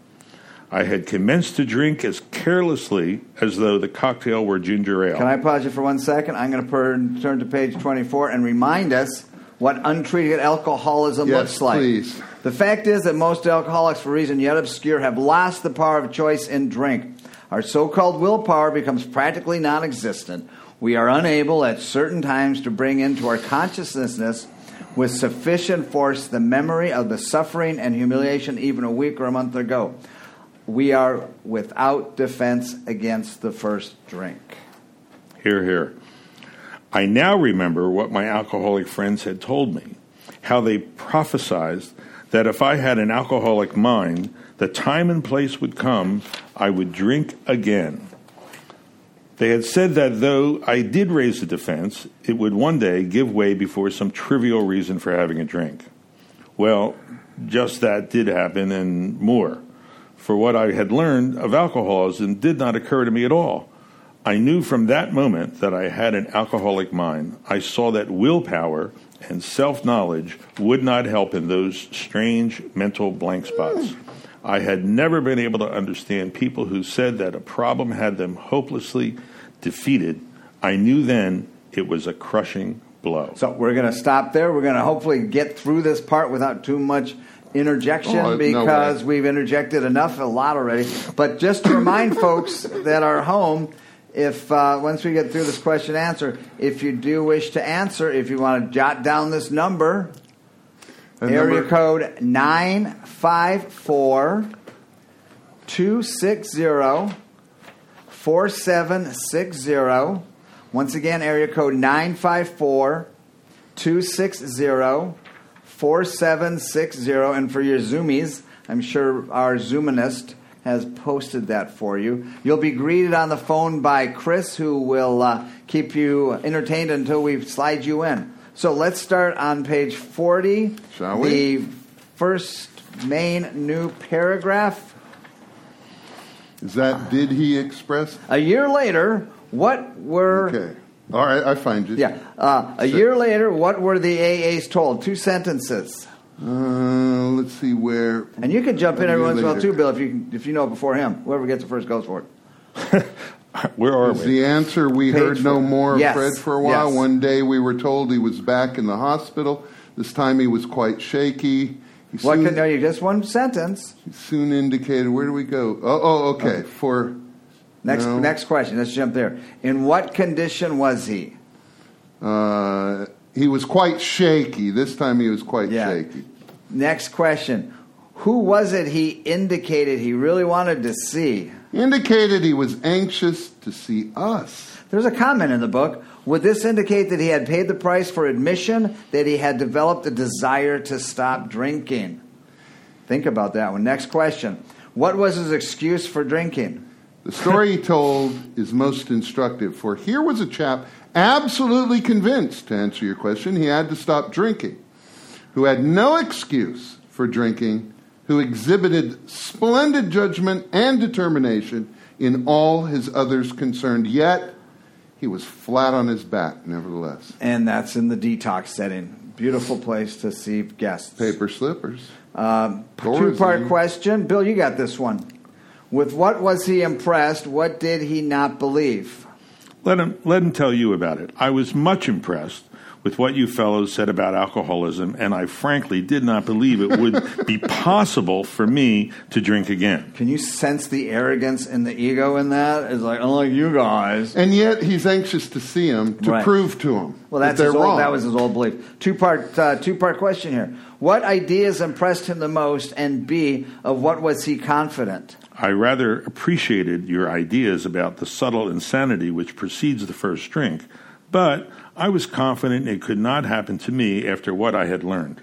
I had commenced to drink as carelessly as though the cocktail were ginger ale. Can I pause you for 1 second? I'm going to turn to page 24 and remind us what untreated alcoholism looks like. Please. The fact is that most alcoholics, for reason yet obscure, have lost the power of choice in drink. Our so-called willpower becomes practically non-existent. We are unable at certain times to bring into our consciousness with sufficient force the memory of the suffering and humiliation even a week or a month ago. We are without defense against the first drink. Hear, hear. I now remember what my alcoholic friends had told me, how they prophesized that if I had an alcoholic mind, the time and place would come, I would drink again. They had said that though I did raise the defense, it would one day give way before some trivial reason for having a drink. Well, just that did happen and more. For what I had learned of alcoholism did not occur to me at all. I knew from that moment that I had an alcoholic mind. I saw that willpower and self-knowledge would not help in those strange mental blank spots. I had never been able to understand people who said that a problem had them hopelessly defeated. I knew then it was a crushing blow. So we're going to stop there. We're going to hopefully get through this part without too much interjection because we've interjected a lot already. But just to remind folks that are home, if once we get through this question and answer, if you do wish to answer, if you want to jot down this number, area code 954-260-4760. Once again, area code 954-260-4760, and for your Zoomies, I'm sure our Zoominist has posted that for you. You'll be greeted on the phone by Chris, who will keep you entertained until we slide you in. So let's start on page 40. Shall we? The first main new paragraph. Is that, did he express? A year later, what were... Okay. All right, I find it. Yeah. Year later, what were the AAs told? 2 sentences. Let's see where... And you can jump in every once in a while, too, Bill, if you know it before him. Whoever gets it first goes for it. Where are we? The answer, we heard no more of Fred for a while. Yes. One day we were told he was back in the hospital. This time he was quite shaky. Just 1 sentence. Soon indicated... Where do we go? Okay. For... Next question. Let's jump there. In what condition was he? He was quite shaky. This time he was quite shaky. Next question. Who was it he indicated he really wanted to see? He indicated he was anxious to see us. There's a comment in the book. Would this indicate that he had paid the price for admission, that he had developed a desire to stop drinking? Think about that one. Next question. What was his excuse for drinking? The story he told is most instructive, for here was a chap absolutely convinced, to answer your question, he had to stop drinking, who had no excuse for drinking, who exhibited splendid judgment and determination in all his others concerned, yet he was flat on his back, nevertheless. And that's in the detox setting. Beautiful place to see guests. Paper slippers. Two-part question. Bill, you got this one. With what was he impressed? What did he not believe? Let him tell you about it. I was much impressed with what you fellows said about alcoholism, and I frankly did not believe it would be possible for me to drink again. Can you sense the arrogance and the ego in that? It's like, unlike you guys. And yet he's anxious to see him, to prove to him that was his old belief. Two-part question here. What ideas impressed him the most, and B, of what was he confident? I rather appreciated your ideas about the subtle insanity which precedes the first drink, but I was confident it could not happen to me after what I had learned.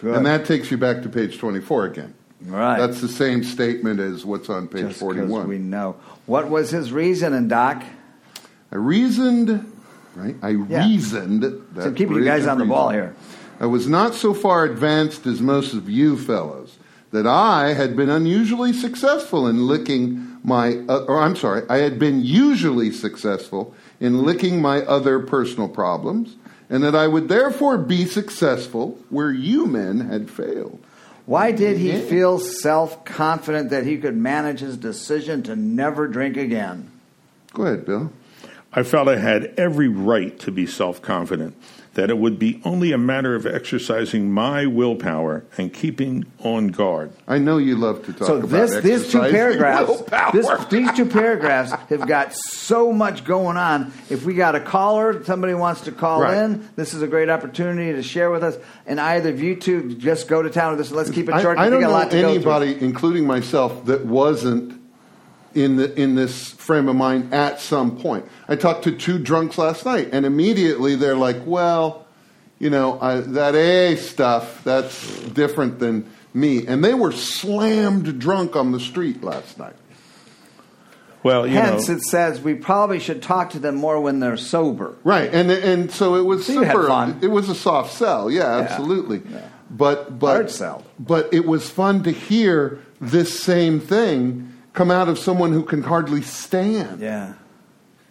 Good. And that takes you back to page 24 again. Right. That's the same statement as what's on page 41. Just because we know. What was his reasoning, Doc? I reasoned. So keeping you guys on the ball here. I was not so far advanced as most of you fellows, that I had been unusually successful in licking my... I had been usually successful in licking my other personal problems, and that I would therefore be successful where you men had failed. Why did he feel self-confident that he could manage his decision to never drink again? Go ahead, Bill. I felt I had every right to be self-confident, that it would be only a matter of exercising my willpower and keeping on guard. I know you love to talk about exercising willpower. These two paragraphs have got so much going on. If we got a caller, somebody wants to call in, this is a great opportunity to share with us. And either of you two just go to town with this. Let's keep it short. I don't know anybody, including myself, that wasn't in this frame of mind at some point. I talked to two drunks last night, and immediately they're like, well, you know, that AA stuff, that's different than me. And they were slammed drunk on the street last night. Well, it says we probably should talk to them more when they're sober. Right, and so it was super. It was a soft sell, yeah, absolutely. Yeah. But hard sell. But it was fun to hear this same thing come out of someone who can hardly stand. Yeah.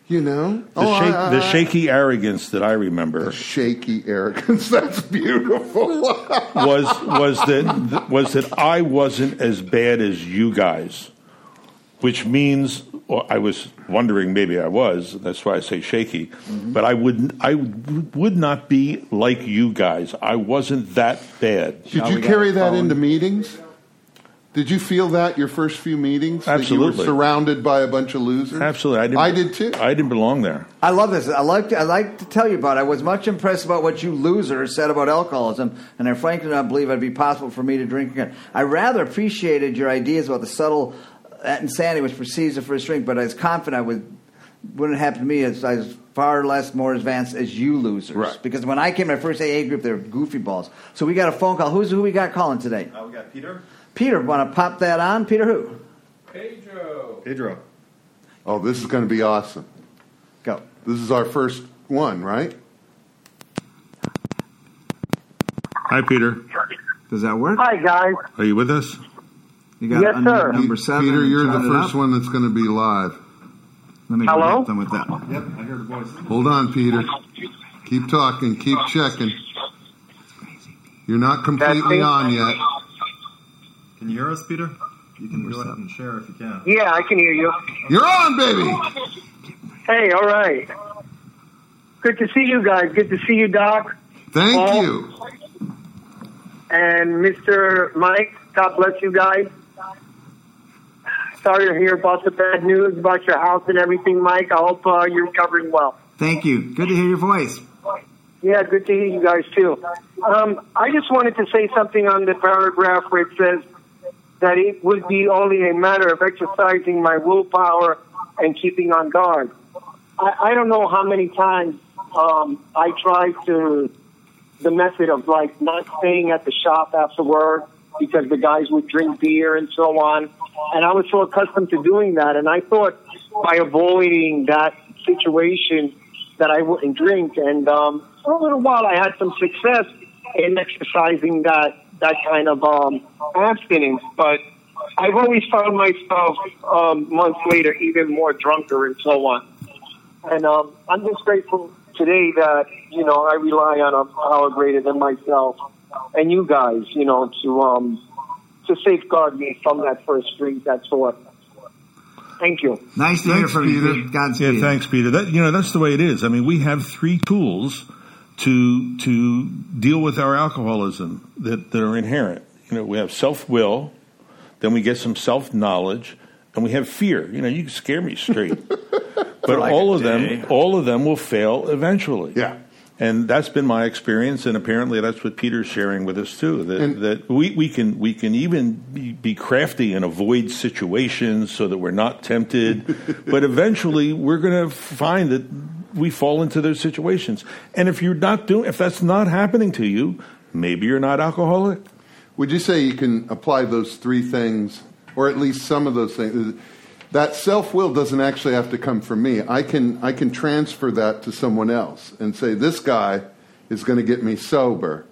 You know? The shaky arrogance that I remember. The shaky arrogance. That's beautiful. was that I wasn't as bad as you guys, which means, well, I was wondering maybe I was. That's why I say shaky. Mm-hmm. But I would not be like you guys. I wasn't that bad. Did you carry that into meetings? Did you feel that your first few meetings? Absolutely. That you were surrounded by a bunch of losers? Absolutely. I did too. I didn't belong there. I love this. I like to tell you about it. I was much impressed about what you losers said about alcoholism, and I frankly do not believe it would be possible for me to drink again. I rather appreciated your ideas about the subtle insanity which precedes the first drink, but I was confident wouldn't happen to me as far less more advanced as you losers. Right. Because when I came to my first AA group, they were goofy balls. So we got a phone call. Who we got calling today? We got Peter. Peter, want to pop that on? Peter who? Pedro. Oh, this is going to be awesome. Go. This is our first one, right? Hi, Peter. Does that work? Hi, guys. Are you with us? You got yes, sir. Number 7. Peter, you're the first one that's going to be live. Let me help them with that. Yep, I hear the voice. Hold on, Peter. Keep talking. Keep checking. You're not completely on yet. Can you hear us, Peter? You can go ahead and share if you can. Yeah, I can hear you. You're on, baby! Hey, all right. Good to see you guys. Good to see you, Doc. Thank you. And Mr. Mike, God bless you guys. Sorry to hear about the bad news about your house and everything, Mike. I hope you're recovering well. Thank you. Good to hear your voice. Yeah, good to hear you guys, too. I just wanted to say something on the paragraph where it says that it would be only a matter of exercising my willpower and keeping on guard. I don't know how many times I tried the method of, like, not staying at the shop after work because the guys would drink beer and so on. And I was so accustomed to doing that. And I thought by avoiding that situation that I wouldn't drink. And for a little while, I had some success in exercising that kind of abstinence, but I've always found myself months later even more drunker and so on. And I'm just grateful today that, you know, I rely on a power greater than myself and you guys, you know, to safeguard me from that first drink, that sort. Thank you. Nice to hear from you. Godspeed. Yeah, thanks, Peter. That's the way it is. I mean, we have 3 tools to deal with our alcoholism that are inherent. You know, we have self-will, then we get some self-knowledge, and we have fear. You know, you can scare me straight. But like all of them will fail eventually. Yeah. And that's been my experience, and apparently that's what Peter's sharing with us too, that we can even be crafty and avoid situations so that we're not tempted, but eventually we're going to find that we fall into those situations. And if that's not happening to you, maybe you're not alcoholic. Would you say you can apply those three things, or at least some of those things? That self-will doesn't actually have to come from me. I can transfer that to someone else and say, this guy is going to get me sober.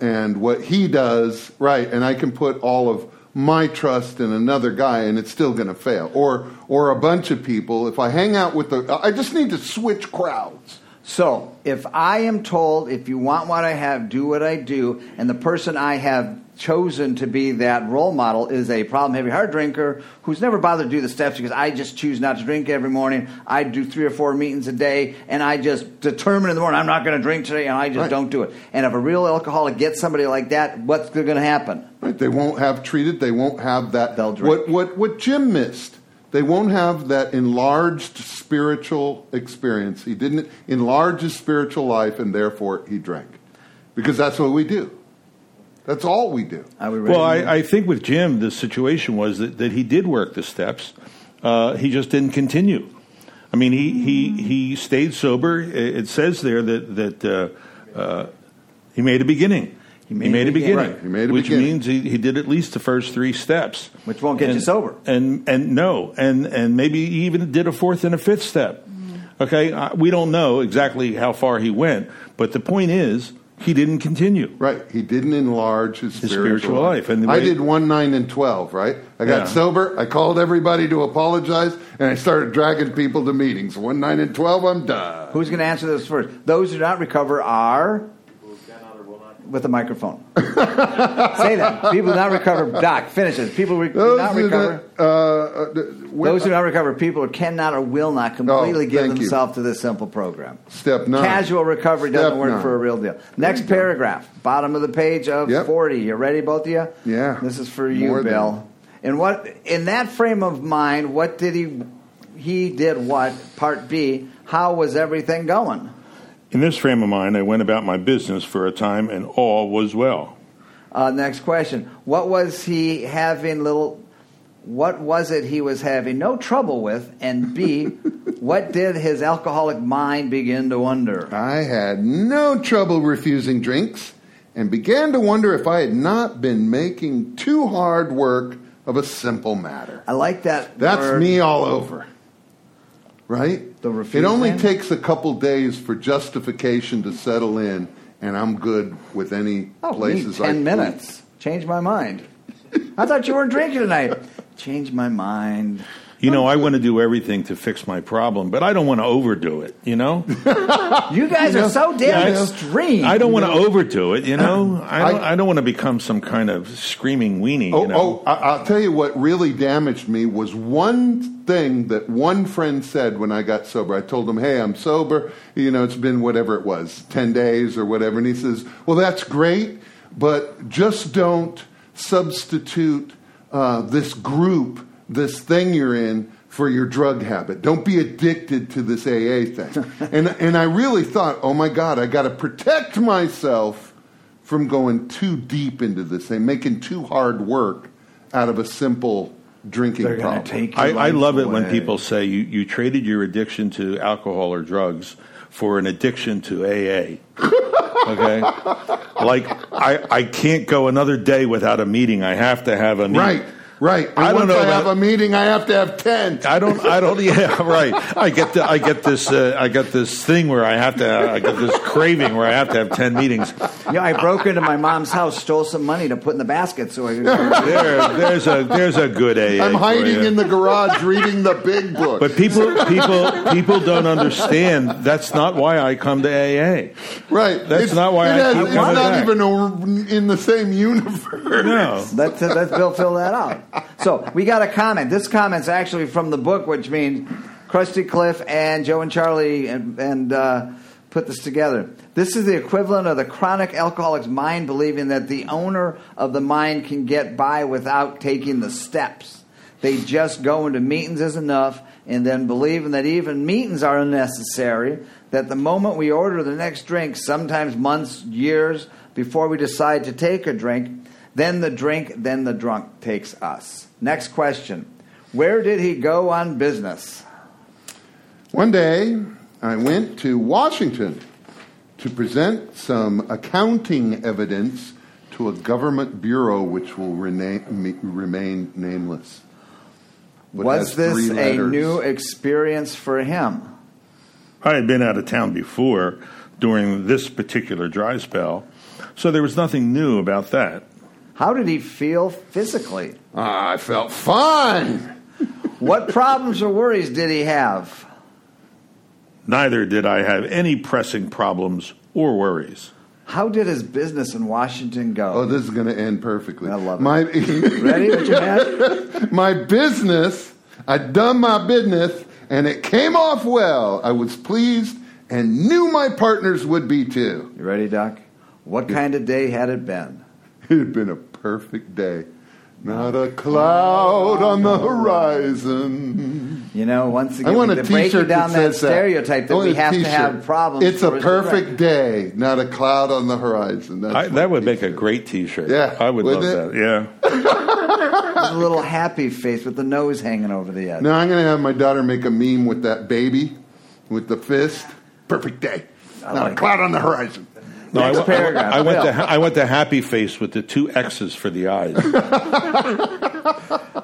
And what he does, right, and I can put all of my trust in another guy and it's still going to fail. Or a bunch of people, if I hang out with I just need to switch crowds. So if I am told, if you want what I have, do what I do, and the person I have chosen to be that role model is a problem-heavy hard drinker who's never bothered to do the steps because I just choose not to drink every morning. I do 3 or 4 meetings a day, and I just determine in the morning I'm not going to drink today, and I just don't do it. And if a real alcoholic gets somebody like that, what's going to happen? Right. They won't have that. They'll drink. What Jim missed. They won't have that enlarged spiritual experience. He didn't enlarge his spiritual life, and therefore he drank. Because that's what we do. That's all we do. I think with Jim, the situation was that he did work the steps. He just didn't continue. I mean, he stayed sober. It says there that he made a beginning. He made a beginning. Which means he did at least the first 3 steps. Which won't get you sober. And maybe he even did a 4th and a 5th step. Okay, we don't know exactly how far he went, but the point is, he didn't continue. Right. He didn't enlarge his spiritual life. And I did 1, 9, and 12, right? I got sober. I called everybody to apologize, and I started dragging people to meetings. 1, 9, and 12, I'm done. Who's going to answer this first? Those who do not recover are... With a microphone. Say that. People do not recover. Doc, finish it. People do not recover. Those who do not recover, people cannot or will not completely give themselves to this simple program. Step 9. Casual recovery doesn't work for a real deal. Next paragraph, bottom of the page of 40. You ready, both of you? Yeah. This is for you, Bill. And in that frame of mind, what did he did what? Part B, how was everything going? In this frame of mind, I went about my business for a time, and all was well. Next question: What was it he was having no trouble with? And B, what did his alcoholic mind begin to wonder? I had no trouble refusing drinks, and began to wonder if I had not been making too hard work of a simple matter. I like that. That's word. Me all over. Right? It only takes a couple days for justification to settle in, and I'm good with any places I 10 minutes. Change my mind. I thought you weren't drinking tonight. Change my mind. You know, I want to do everything to fix my problem, but I don't want to overdo it, you know? You guys are so damn extreme. I don't want to overdo it, you know? I don't want to become some kind of screaming weenie. You know? I'll tell you what really damaged me was one thing that one friend said when I got sober. I told him, hey, I'm sober. You know, it's been whatever it was, 10 days or whatever. And he says, well, that's great, but just don't substitute this group, this thing you're in, for your drug habit. Don't be addicted to this AA thing. And I really thought, oh my God, I got to protect myself from going too deep into this thing, making too hard work out of a simple drinking problem. I love it when people say you traded your addiction to alcohol or drugs for an addiction to AA. Okay? Like, I can't go another day without a meeting. I have to have a meeting. Right. Right. And I don't know. I have a meeting. I have to have 10. I don't. Yeah. Right. I get this craving where I have to have 10 meetings. Yeah. I broke into my mom's house, stole some money to put in the basket. So I. There's a good AA. I'm hiding in the garage reading the big book. But people don't understand. That's not why I come to AA. Right. That's not why I come to AA. It's not even in the same universe. No. Let's Bill fill that out. So we got a comment. This comment's actually from the book, which means Krusty Cliff and Joe and Charlie and put this together. This is the equivalent of the chronic alcoholic's mind believing that the owner of the mind can get by without taking the steps. They just go into meetings is enough, and then believing that even meetings are unnecessary, that the moment we order the next drink, sometimes months, years, before we decide to take a drink, then the drunk takes us. Next question. Where did he go on business? One day, I went to Washington to present some accounting evidence to a government bureau which will remain nameless. Was this a new experience for him? I had been out of town before during this particular dry spell, so there was nothing new about that. How did he feel physically? I felt fine. What problems or worries did he have? Neither did I have any pressing problems or worries. How did his business in Washington go? Oh, this is going to end perfectly. I love it. Ready? What you had? My business, I'd done my business, and it came off well. I was pleased and knew my partners would be too. You ready, Doc? What kind of day had it been? It had been a perfect day. Not a cloud on the horizon. You know, once again, to break down that stereotype that we have to have problems. It's a perfect day, not a cloud on the horizon. That would make a great T-shirt. Yeah, I would love that. Yeah, a little happy face with the nose hanging over the edge. Now I'm going to have my daughter make a meme with that baby, with the fist. Perfect day, not a cloud on the horizon. No, I went to happy face with the two X's for the eyes.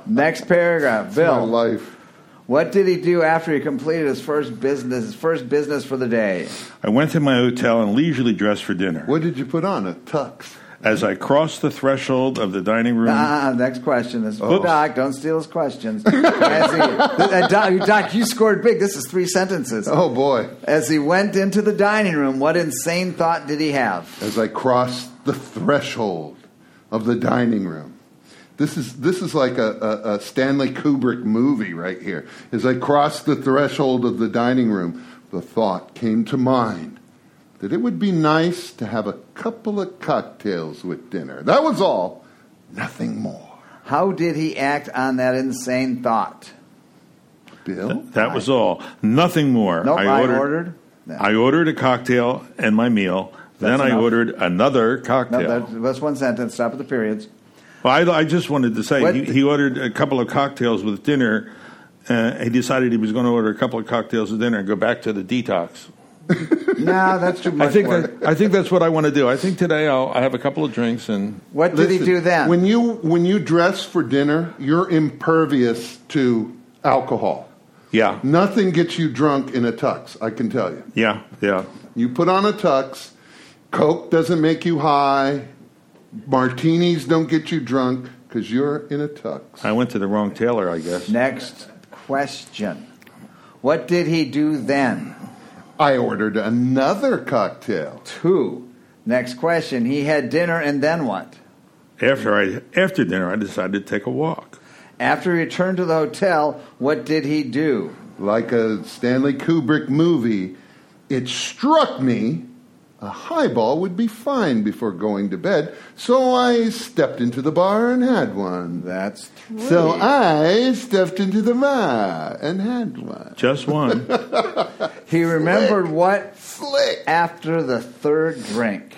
Next paragraph, Bill. It's my life. What did he do after he completed his first business for the day? I went to my hotel and leisurely dressed for dinner. What did you put on? A tux. As I crossed the threshold of the dining room. Next question. This is for Doc. Don't steal his questions. Doc, you scored big. This is 3 sentences. Oh, boy. As he went into the dining room, what insane thought did he have? As I crossed the threshold of the dining room. This is like a Stanley Kubrick movie right here. As I crossed the threshold of the dining room, the thought came to mind that it would be nice to have a couple of cocktails with dinner. That was all. Nothing more. How did he act on that insane thought? Bill? That was all. Nothing more. Nope, I ordered. No. I ordered a cocktail and my meal. I ordered another cocktail. No, that's one sentence. Stop at the periods. Well, I just wanted to say he ordered a couple of cocktails with dinner. He decided he was going to order a couple of cocktails with dinner and go back to the detox. No, that's too much. I think that's what I want to do. I think today I have a couple of drinks and. What did he do then? When you dress for dinner, you're impervious to alcohol. Yeah. Nothing gets you drunk in a tux. I can tell you. Yeah. You put on a tux. Coke doesn't make you high. Martinis don't get you drunk because you're in a tux. I went to the wrong tailor, I guess. Next question. What did he do then? I ordered another cocktail. 2. Next question. He had dinner and then what? After dinner, I decided to take a walk. After he returned to the hotel, what did he do? Like a Stanley Kubrick movie, it struck me a highball would be fine before going to bed, so I stepped into the bar and had one. That's 3. So I stepped into the bar and had one. Just one. He remembered what? Slick. After the 3rd drink.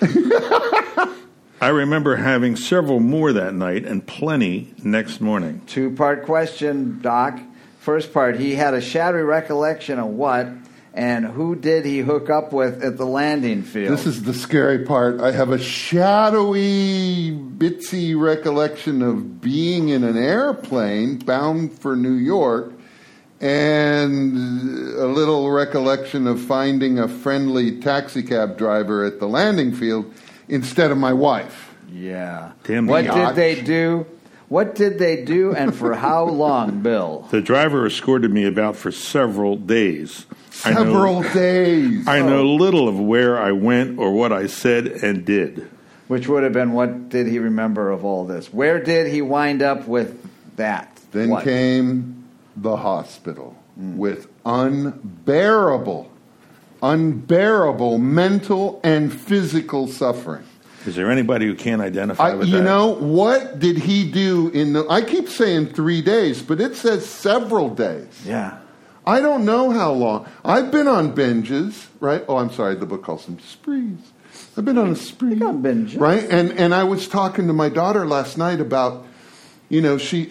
I remember having several more that night and plenty next morning. 2-part question, Doc. First part, he had a shadowy recollection of what? And who did he hook up with at the landing field? This is the scary part. I have a shadowy, bitsy recollection of being in an airplane bound for New York and a little recollection of finding a friendly taxicab driver at the landing field instead of my wife. Yeah. Damn. What did they do? What did they do and for how long, Bill? The driver escorted me about for several days. I know little of where I went or what I said and did. Which would have been, what did he remember of all this? Where did he wind up with that? Then what? Came the hospital with unbearable unbearable mental and physical suffering. Is there anybody who can't identify with that? You know, what did he do in the... I keep saying 3 days, but it says several days. Yeah. I don't know how long. I've been on binges, right? Oh, I'm sorry, the book calls them sprees. I've been on a spree. Right? And I was talking to my daughter last night about, you know, she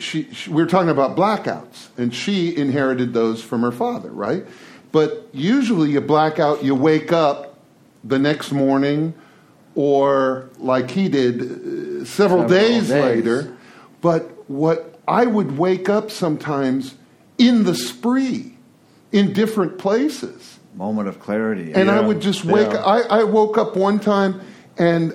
we were talking about blackouts, and she inherited those from her father, right? But usually you black out, you wake up the next morning, or like he did, several days later. But what I would wake up sometimes in the spree, in different places. Moment of clarity. And I would just wake up. I woke up one time, and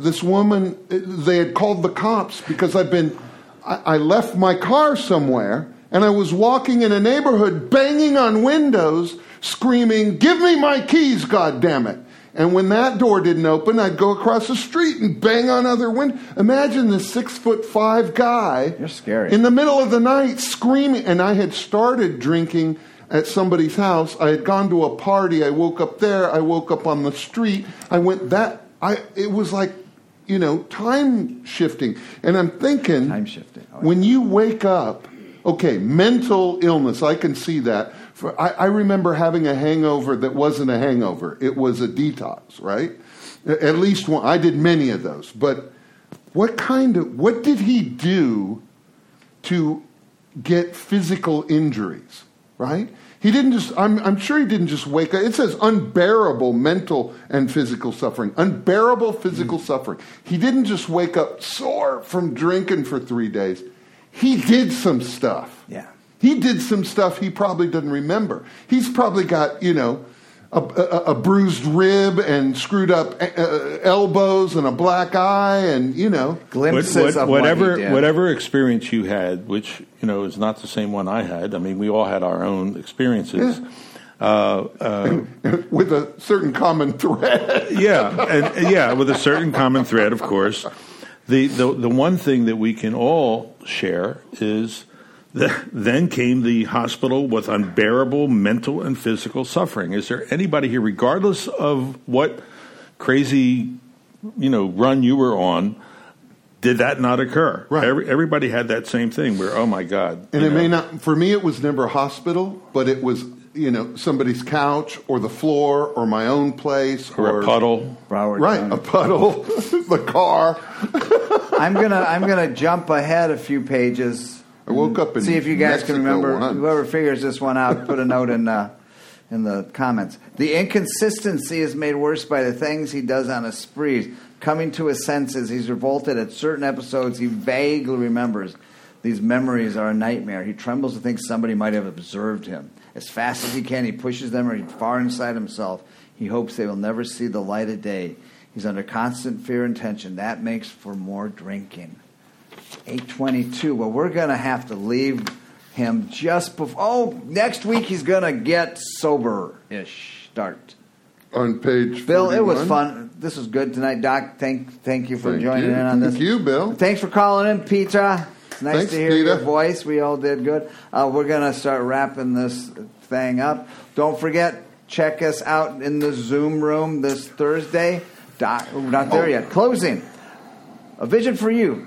this woman, they had called the cops because I left my car somewhere, and I was walking in a neighborhood, banging on windows, screaming, "Give me my keys, goddammit!" And when that door didn't open, I'd go across the street and bang on other windows. Imagine this 6'5" guy. You're scary. In the middle of the night screaming. And I had started drinking at somebody's house. I had gone to a party. I woke up there. I woke up on the street. It was like, you know, time shifting. And I'm thinking, time shifting. Oh, yeah. When you wake up, okay, mental illness, I can see that. I remember having a hangover that wasn't a hangover. It was a detox, right? At least one. I did many of those. But what did he do to get physical injuries, right? He didn't just, I'm sure he didn't just wake up. It says unbearable mental and physical suffering. Unbearable physical suffering. He didn't just wake up sore from drinking for 3 days. He did some stuff. Yeah. He did some stuff he probably doesn't remember. He's probably got, you know, a bruised rib and screwed up elbows and a black eye and, you know. Glimpses of whatever experience you had, which, you know, is not the same one I had. I mean, we all had our own experiences. Yeah. With a certain common thread. With a certain common thread, of course. The one thing that we can all share is... Then came the hospital with unbearable mental and physical suffering. Is there anybody here, regardless of what crazy, you know, run you were on, did that not occur? Right. Everybody had that same thing where, oh, my God. And it may not, for me, it was never a hospital, but it was, you know, somebody's couch or the floor or my own place. Or a puddle. A puddle. The car. I'm gonna jump ahead a few pages. I woke up in Mexico. See if you guys can remember. Once. Whoever figures this one out, put a note in the comments. The inconsistency is made worse by the things he does on a spree. Coming to his senses, he's revolted at certain episodes he vaguely remembers. These memories are a nightmare. He trembles to think somebody might have observed him. As fast as he can, he pushes them far inside himself. He hopes they will never see the light of day. He's under constant fear and tension. That makes for more drinking. 8:22. Well, we're going to have to leave him just before... Oh, next week he's going to get sober-ish start. On page 41. Bill, it was fun. This was good tonight. Doc, thank you for joining in on this. Thank you, Bill. Thanks for calling in, Peter. It's nice to hear your voice. We all did good. We're going to start wrapping this thing up. Don't forget, check us out in the Zoom room this Thursday. Doc, we're not there yet. Closing. A vision for you.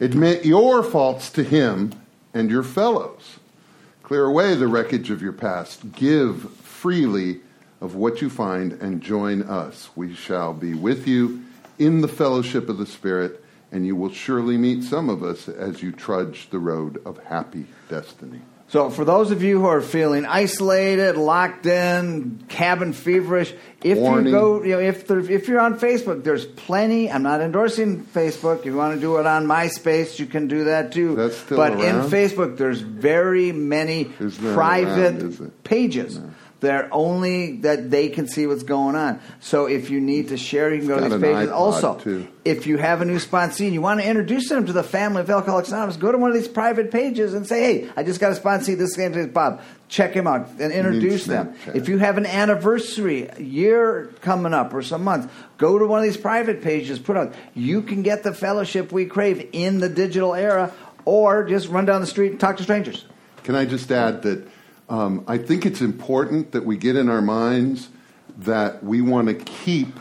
Admit your faults to him and your fellows. Clear away the wreckage of your past. Give freely of what you find and join us. We shall be with you in the fellowship of the Spirit, and you will surely meet some of us as you trudge the road of happy destiny. So for those of you who are feeling isolated, locked in, cabin feverish, if you're on Facebook, there's plenty. I'm not endorsing Facebook. If you want to do it on MySpace, you can do that too. That's still around? In Facebook, there's very many private pages. No. They're only that they can see what's going on. So if you need to share, you can go to these pages. Also, too, if you have a new sponsee and you want to introduce them to the family of Alcoholics Anonymous, go to one of these private pages and say, hey, I just got a sponsee. This name is Bob. Check him out and introduce them. If you have an anniversary year coming up or some month, go to one of these private pages. Put out. You can get the fellowship we crave in the digital era, or just run down the street and talk to strangers. Can I just add that I think it's important that we get in our minds that we want to keep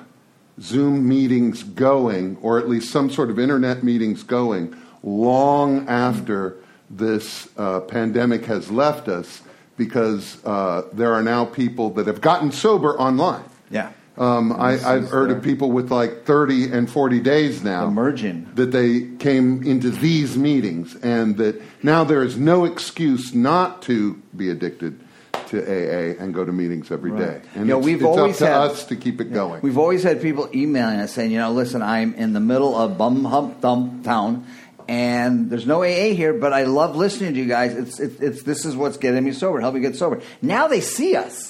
Zoom meetings going, or at least some sort of internet meetings going, long after this pandemic has left us, because there are now people that have gotten sober online. Yeah. I've heard of people with like 30 and 40 days now emerging, that they came into these meetings, and that now there is no excuse not to be addicted to AA and go to meetings every day. And it's up to us to keep it going. We've always had people emailing us saying, listen, I'm in the middle of Bum Hump Thump Town, and there's no AA here, but I love listening to you guys. This is what's getting me sober, help me get sober. Now they see us.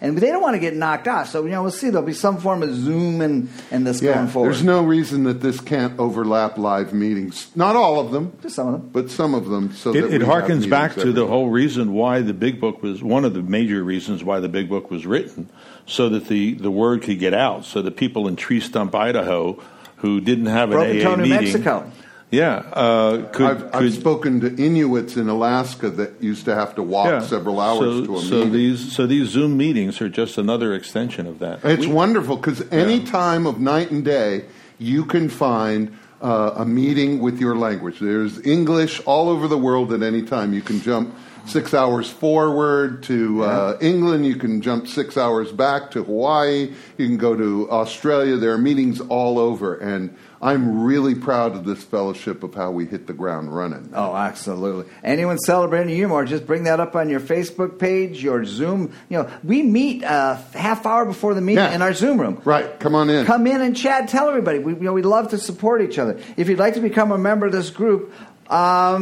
And they don't want to get knocked off. So, we'll see. There'll be some form of Zoom and this going forward. There's no reason that this can't overlap live meetings. Not all of them. Just some of them. But some of them. So it harkens back to the whole reason why the Big Book was, one of the major reasons why the Big Book was written, so that the word could get out. So the people in Tree Stump, Idaho, who didn't have an AA meeting. Broken New Mexico. Yeah. I've spoken to Inuits in Alaska that used to have to walk several hours to a meeting. So these Zoom meetings are just another extension of that. It's wonderful, because any time of night and day, you can find a meeting with your language. There's English all over the world at any time. You can jump 6 hours forward to England. You can jump 6 hours back to Hawaii. You can go to Australia. There are meetings all over, and I'm really proud of this fellowship, of how we hit the ground running. Oh, absolutely. Anyone celebrating you more, just bring that up on your Facebook page, your Zoom. We meet a half hour before the meeting in our Zoom room. Right. Come on in. Come in and chat. Tell everybody. We love to support each other. If you'd like to become a member of this group, you're a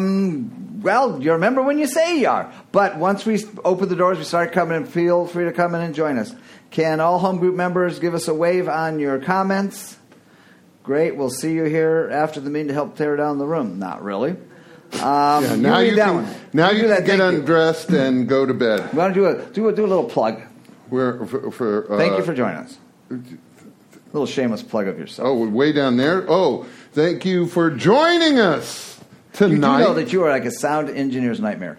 member when you say you are. But once we open the doors, we start coming in. Feel free to come in and join us. Can all home group members give us a wave on your comments? Great, we'll see you here after the meeting to help tear down the room. Not really. Now you can get undressed and go to bed. We want to do a little plug. Thank you for joining us. A little shameless plug of yourself. Oh, way down there. Oh, thank you for joining us tonight. You do know that you are like a sound engineer's nightmare.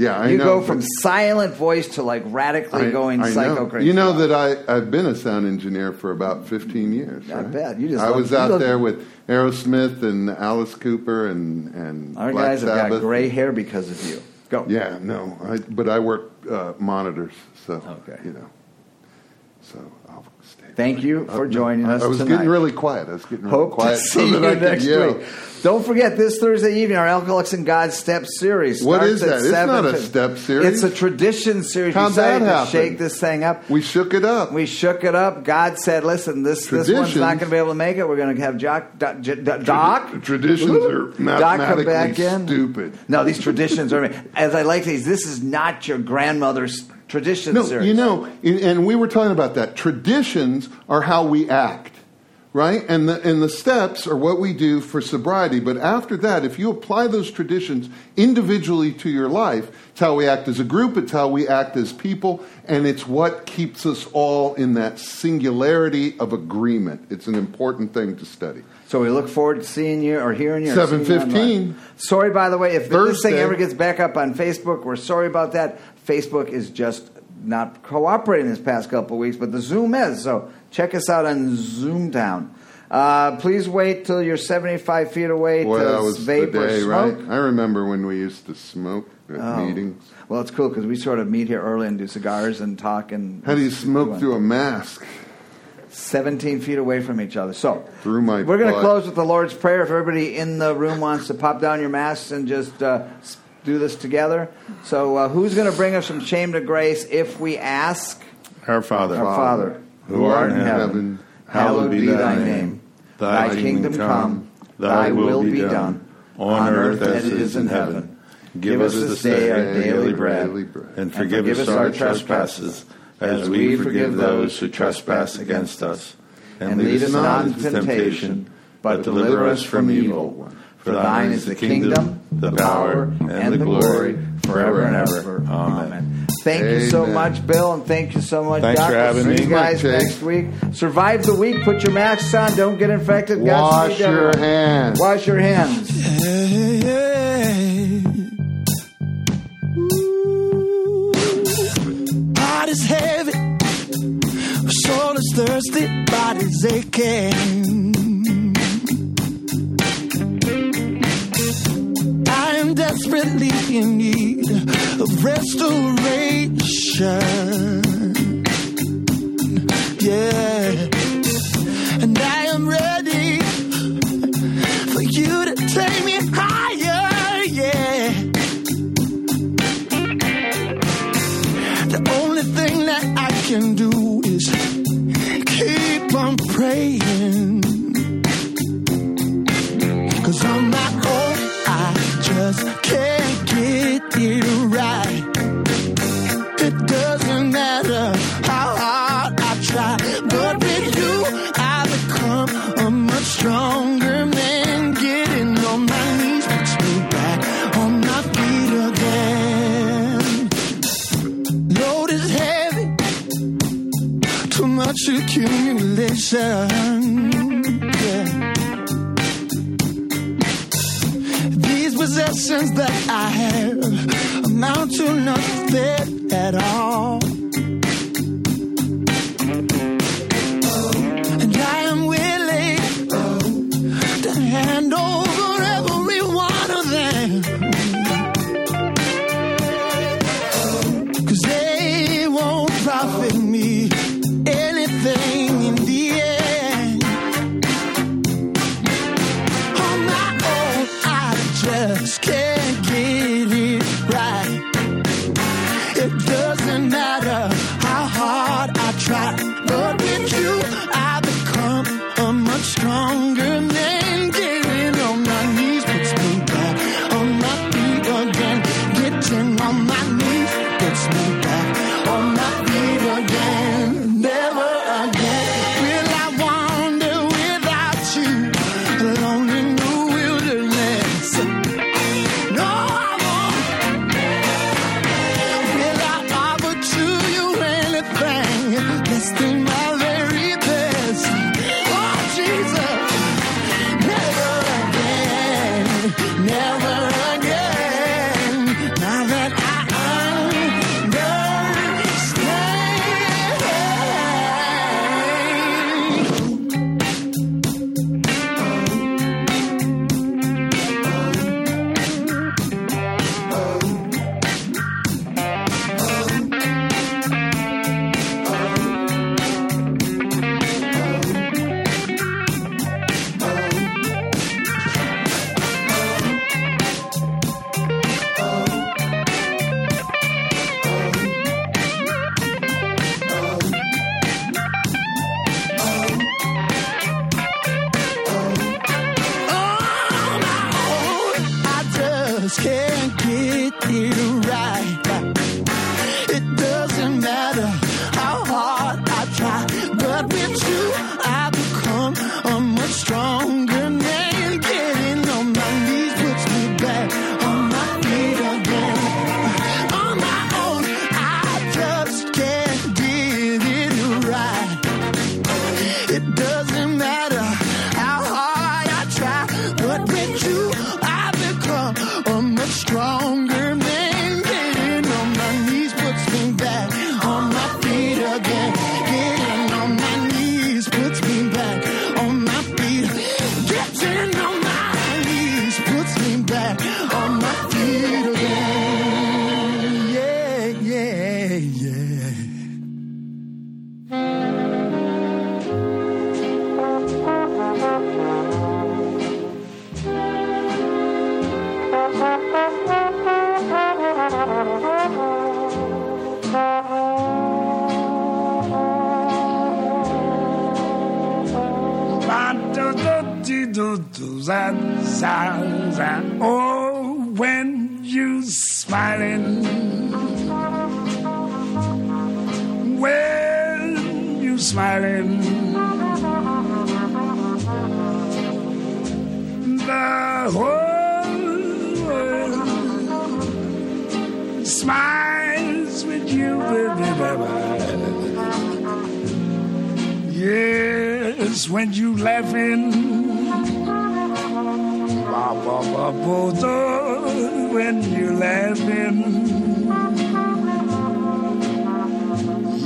Yeah, I know. You go from silent voice to like radically going psycho crazy. You know that I've been a sound engineer for about 15 years. Not bad. I was out there with Aerosmith and Alice Cooper and our Black guys Sabbath. Have got gray hair because of you. Go. Yeah, no. But I work monitors, so so I'll stay. Thank you for joining us. I was getting really quiet. Hope to see you next week. Don't forget, this Thursday evening, our Alcoholics and God Step Series. What is that? It's not a step series. It's a tradition series. How'd that happen? Shake this thing up. We shook it up. God said, listen, this one's not going to be able to make it. We're going to have Doc. Traditions are mathematically stupid. No, these traditions are amazing. As I like these, this is not your grandmother's tradition series. And we were talking about that. Traditions are how we act. Right? And the steps are what we do for sobriety. But after that, if you apply those traditions individually to your life, it's how we act as a group, it's how we act as people, and it's what keeps us all in that singularity of agreement. It's an important thing to study. So we look forward to seeing you or hearing you. 7:15. Sorry, by the way, if this thing ever gets back up on Facebook, we're sorry about that. Facebook is just not cooperating this past couple of weeks, but the Zoom is, so check us out on Zoomtown. Please wait till you're 75 feet away to vape or smoke. Right? I remember when we used to smoke at meetings. Well, it's cool because we sort of meet here early and do cigars and talk. And how do you smoke through a mask? 17 feet away from each other. So we're going to close with the Lord's Prayer. If everybody in the room wants to pop down your masks and just do this together. So who's going to bring us from shame to grace if we ask? Our Father. Who art in heaven, hallowed be thy name. Thy kingdom come, thy will be done, on earth as it is in heaven. Give us this day our daily bread, and forgive us our trespasses, as we forgive those who trespass against us. And lead us not into temptation, but deliver us from evil. For thine is the kingdom, the power, and the glory, forever and ever. Amen. Thank you so much, Bill, and thank you so much, Doc. Thanks for having me. See you guys next week. Survive the week. Put your masks on. Don't get infected. Wash your hands. Wash your hands. Is heavy, our soul is thirsty, body's aching. I am desperately in need of restoration. Yeah, and I am ready for you to take me higher. Yeah. I can do is keep on praying, 'cause on my own I just can't get it right. It doesn't matter how hard I try, but with you I become a much stronger man. Getting on my knees puts me back on my feet again. Load is heavy, much accumulation, yeah. These possessions that I have amount to nothing at all, and I am willing to hand over every one of them, 'cause they won't profit me anything in the end. On my own, I just can't get it right. It doesn't matter how hard I try, but with you, I become a much stronger man. you smiling, when you smiling, the whole world smiles with you, baby. Yes, when you laughing. When you're laughing,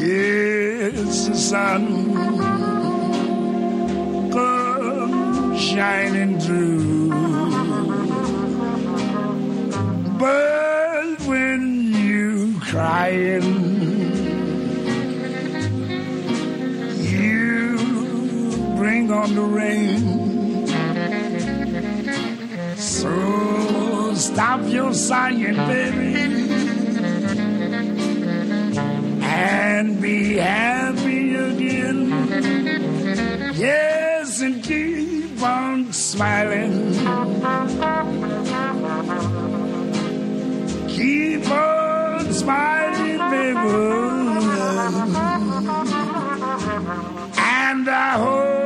yes, the sun comes shining through. But when you're crying, you bring on the rain. So stop your sighing, baby, and be happy again. Yes, and keep on smiling. Keep on smiling, baby, and I hope.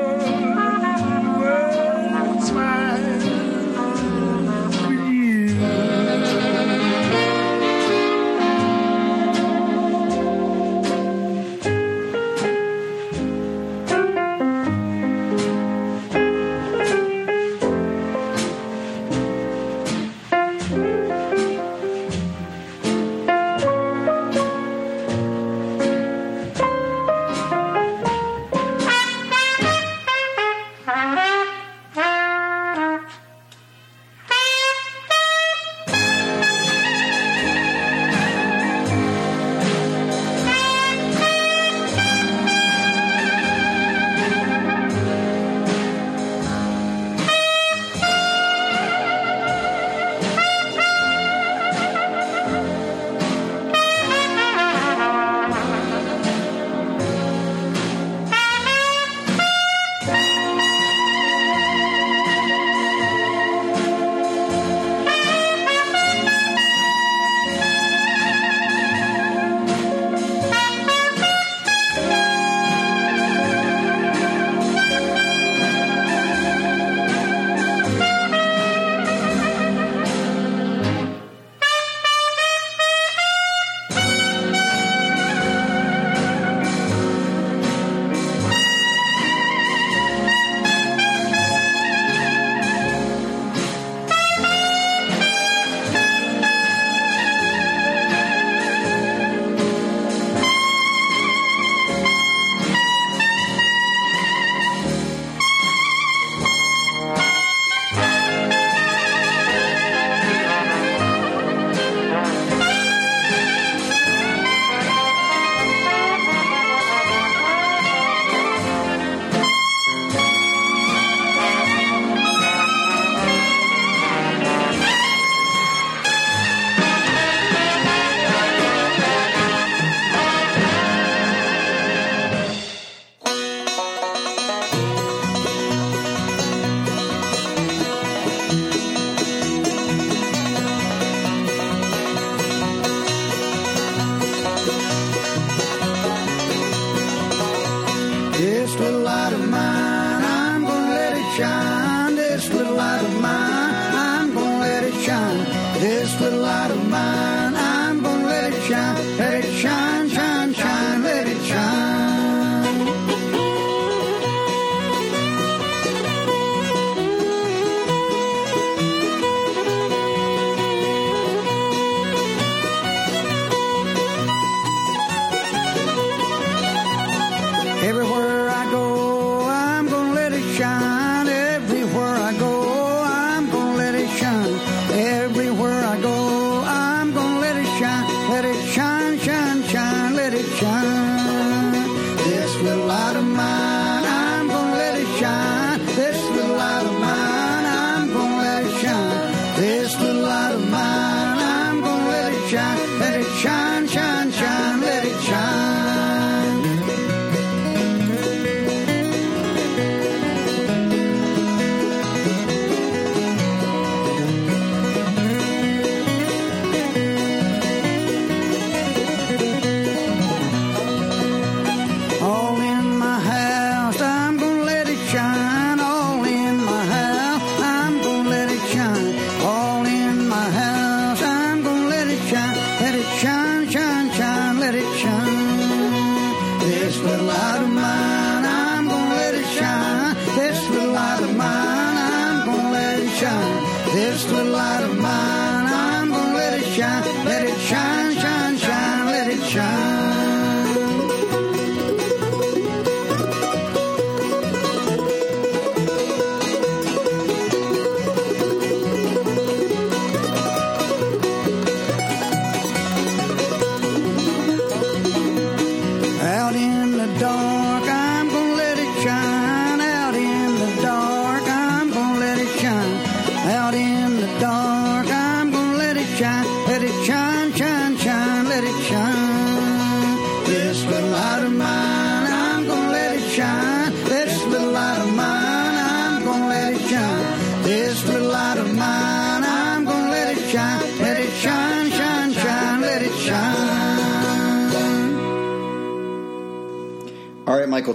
shine, let it shine, shine, shine, let it shine. Out in the dark, I'm gonna let it shine. Out in the dark, I'm gonna let it shine. Out in the dark. Shine, let it shine, shine, shine, let it shine. This little light of mine, I'm gonna let it shine. This little light of mine, I'm gonna let it shine. This little light of mine, I'm gonna let it shine. Let it shine, shine, shine, let it shine. All right, Michael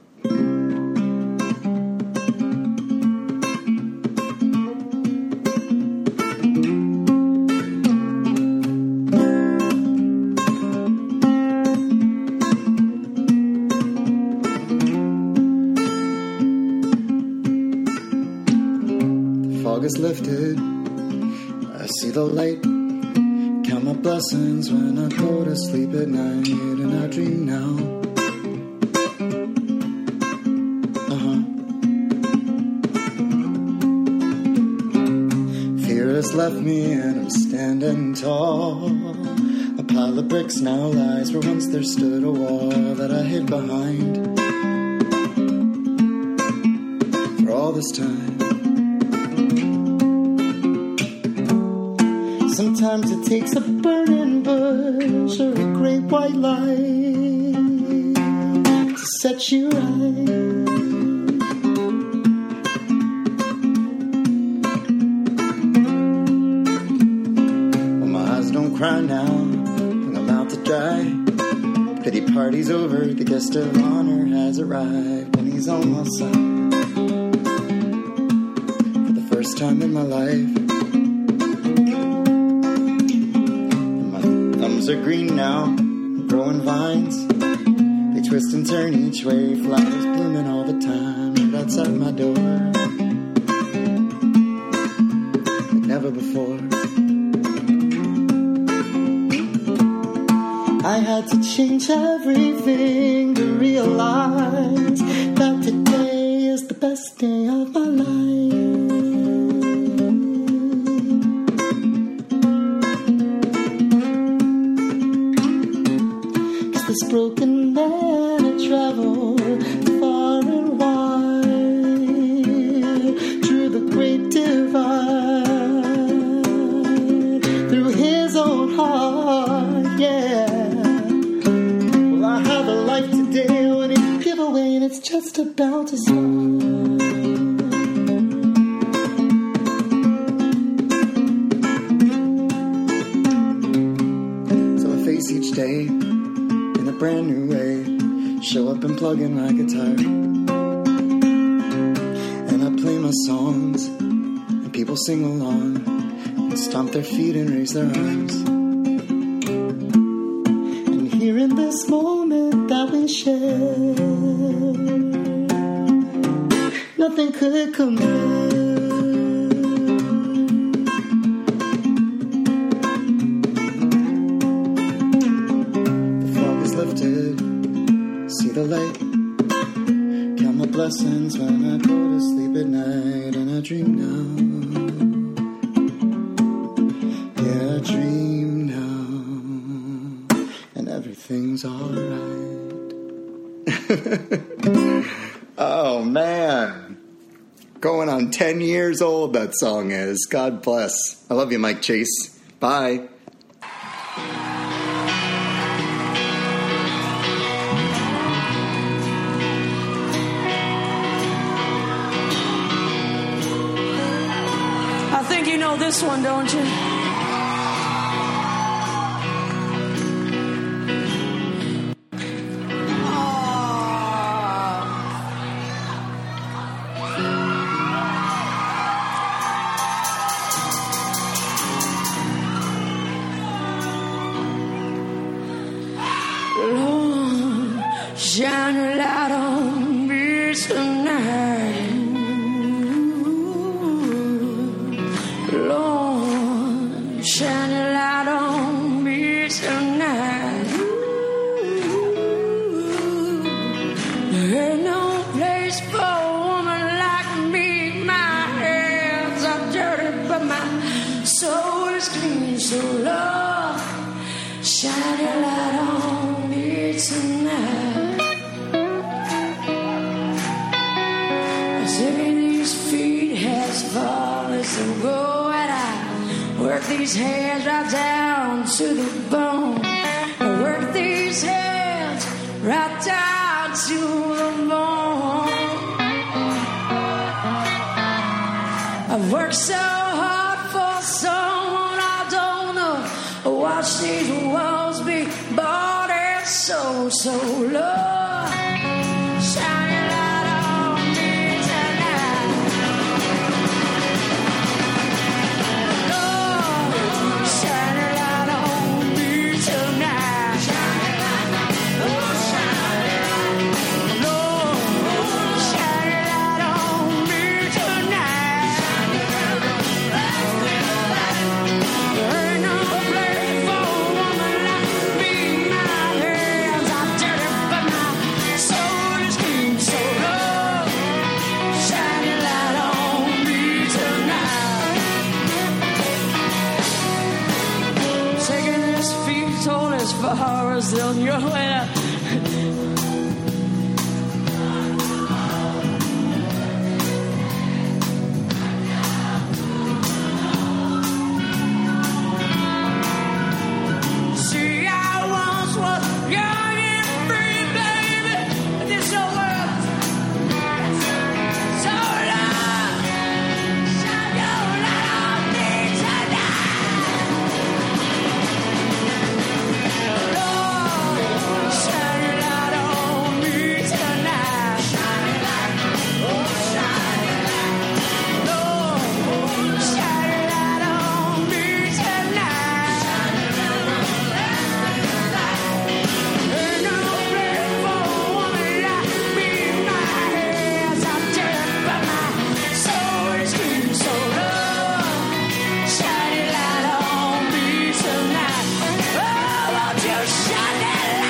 Lifted, I see the light. Count my blessings when I go to sleep at night, and I dream now. Fear has left me and I'm standing tall. A pile of bricks now lies where once there stood a wall that I hid behind for all this time. Sometimes it takes a burning bush or a great white light to set you right. Well, my eyes don't cry now, hang them out to dry. Pity party's over, the guest of honor has arrived, and he's almost signed. For the first time in my life, are green now, growing vines. They twist and turn each way, flowers blooming all the time, right outside my door, like never before. I had to change everything to realize that today is the best day of my life. This broken man, I travel far and wide through the great divide, through his own heart, yeah. Well, I have a life today when it's giveaway and it's just about to start. Brand new way, show up and plug in my guitar, and I play my songs, and people sing along, and stomp their feet and raise their arms. And here in this moment that we share, nothing could compare. Lessons when I go to sleep at night, and I dream now. Yeah, I dream now, and everything's alright. Oh man, going on 10 years old that song is. God bless. I love you, Mike Chase. Bye. This one, don't you? Lord, shine a light on me tonight. Taking these feet has volleys of gold, and I work these hands right down to the bone. I work these hands right down to the bone. I've worked so hard for someone I don't know. I watch these walls be bought and sold so low. On your way. See, I once was young and free, baby. But this old world so long. Shine your light on me tonight. Shine your light on me tonight. Shine your light, oh shine your light, oh shine your light on me tonight. Shine your light, ain't no place for a woman like me. My hands are dirty, but my soul is clean. So low, shine your light on me tonight. Oh, won't you shine that light?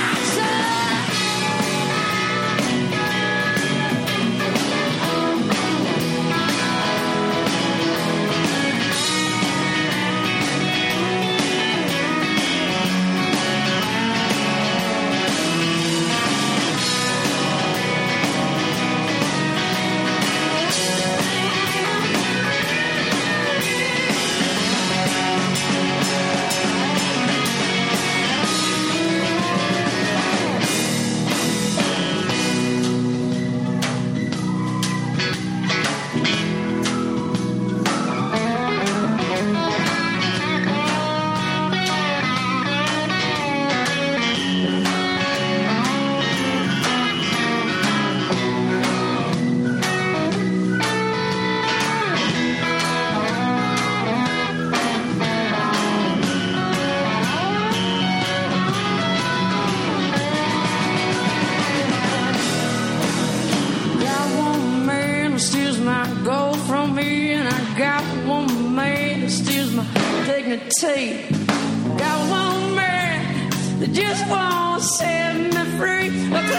Got one man that just won't set me free.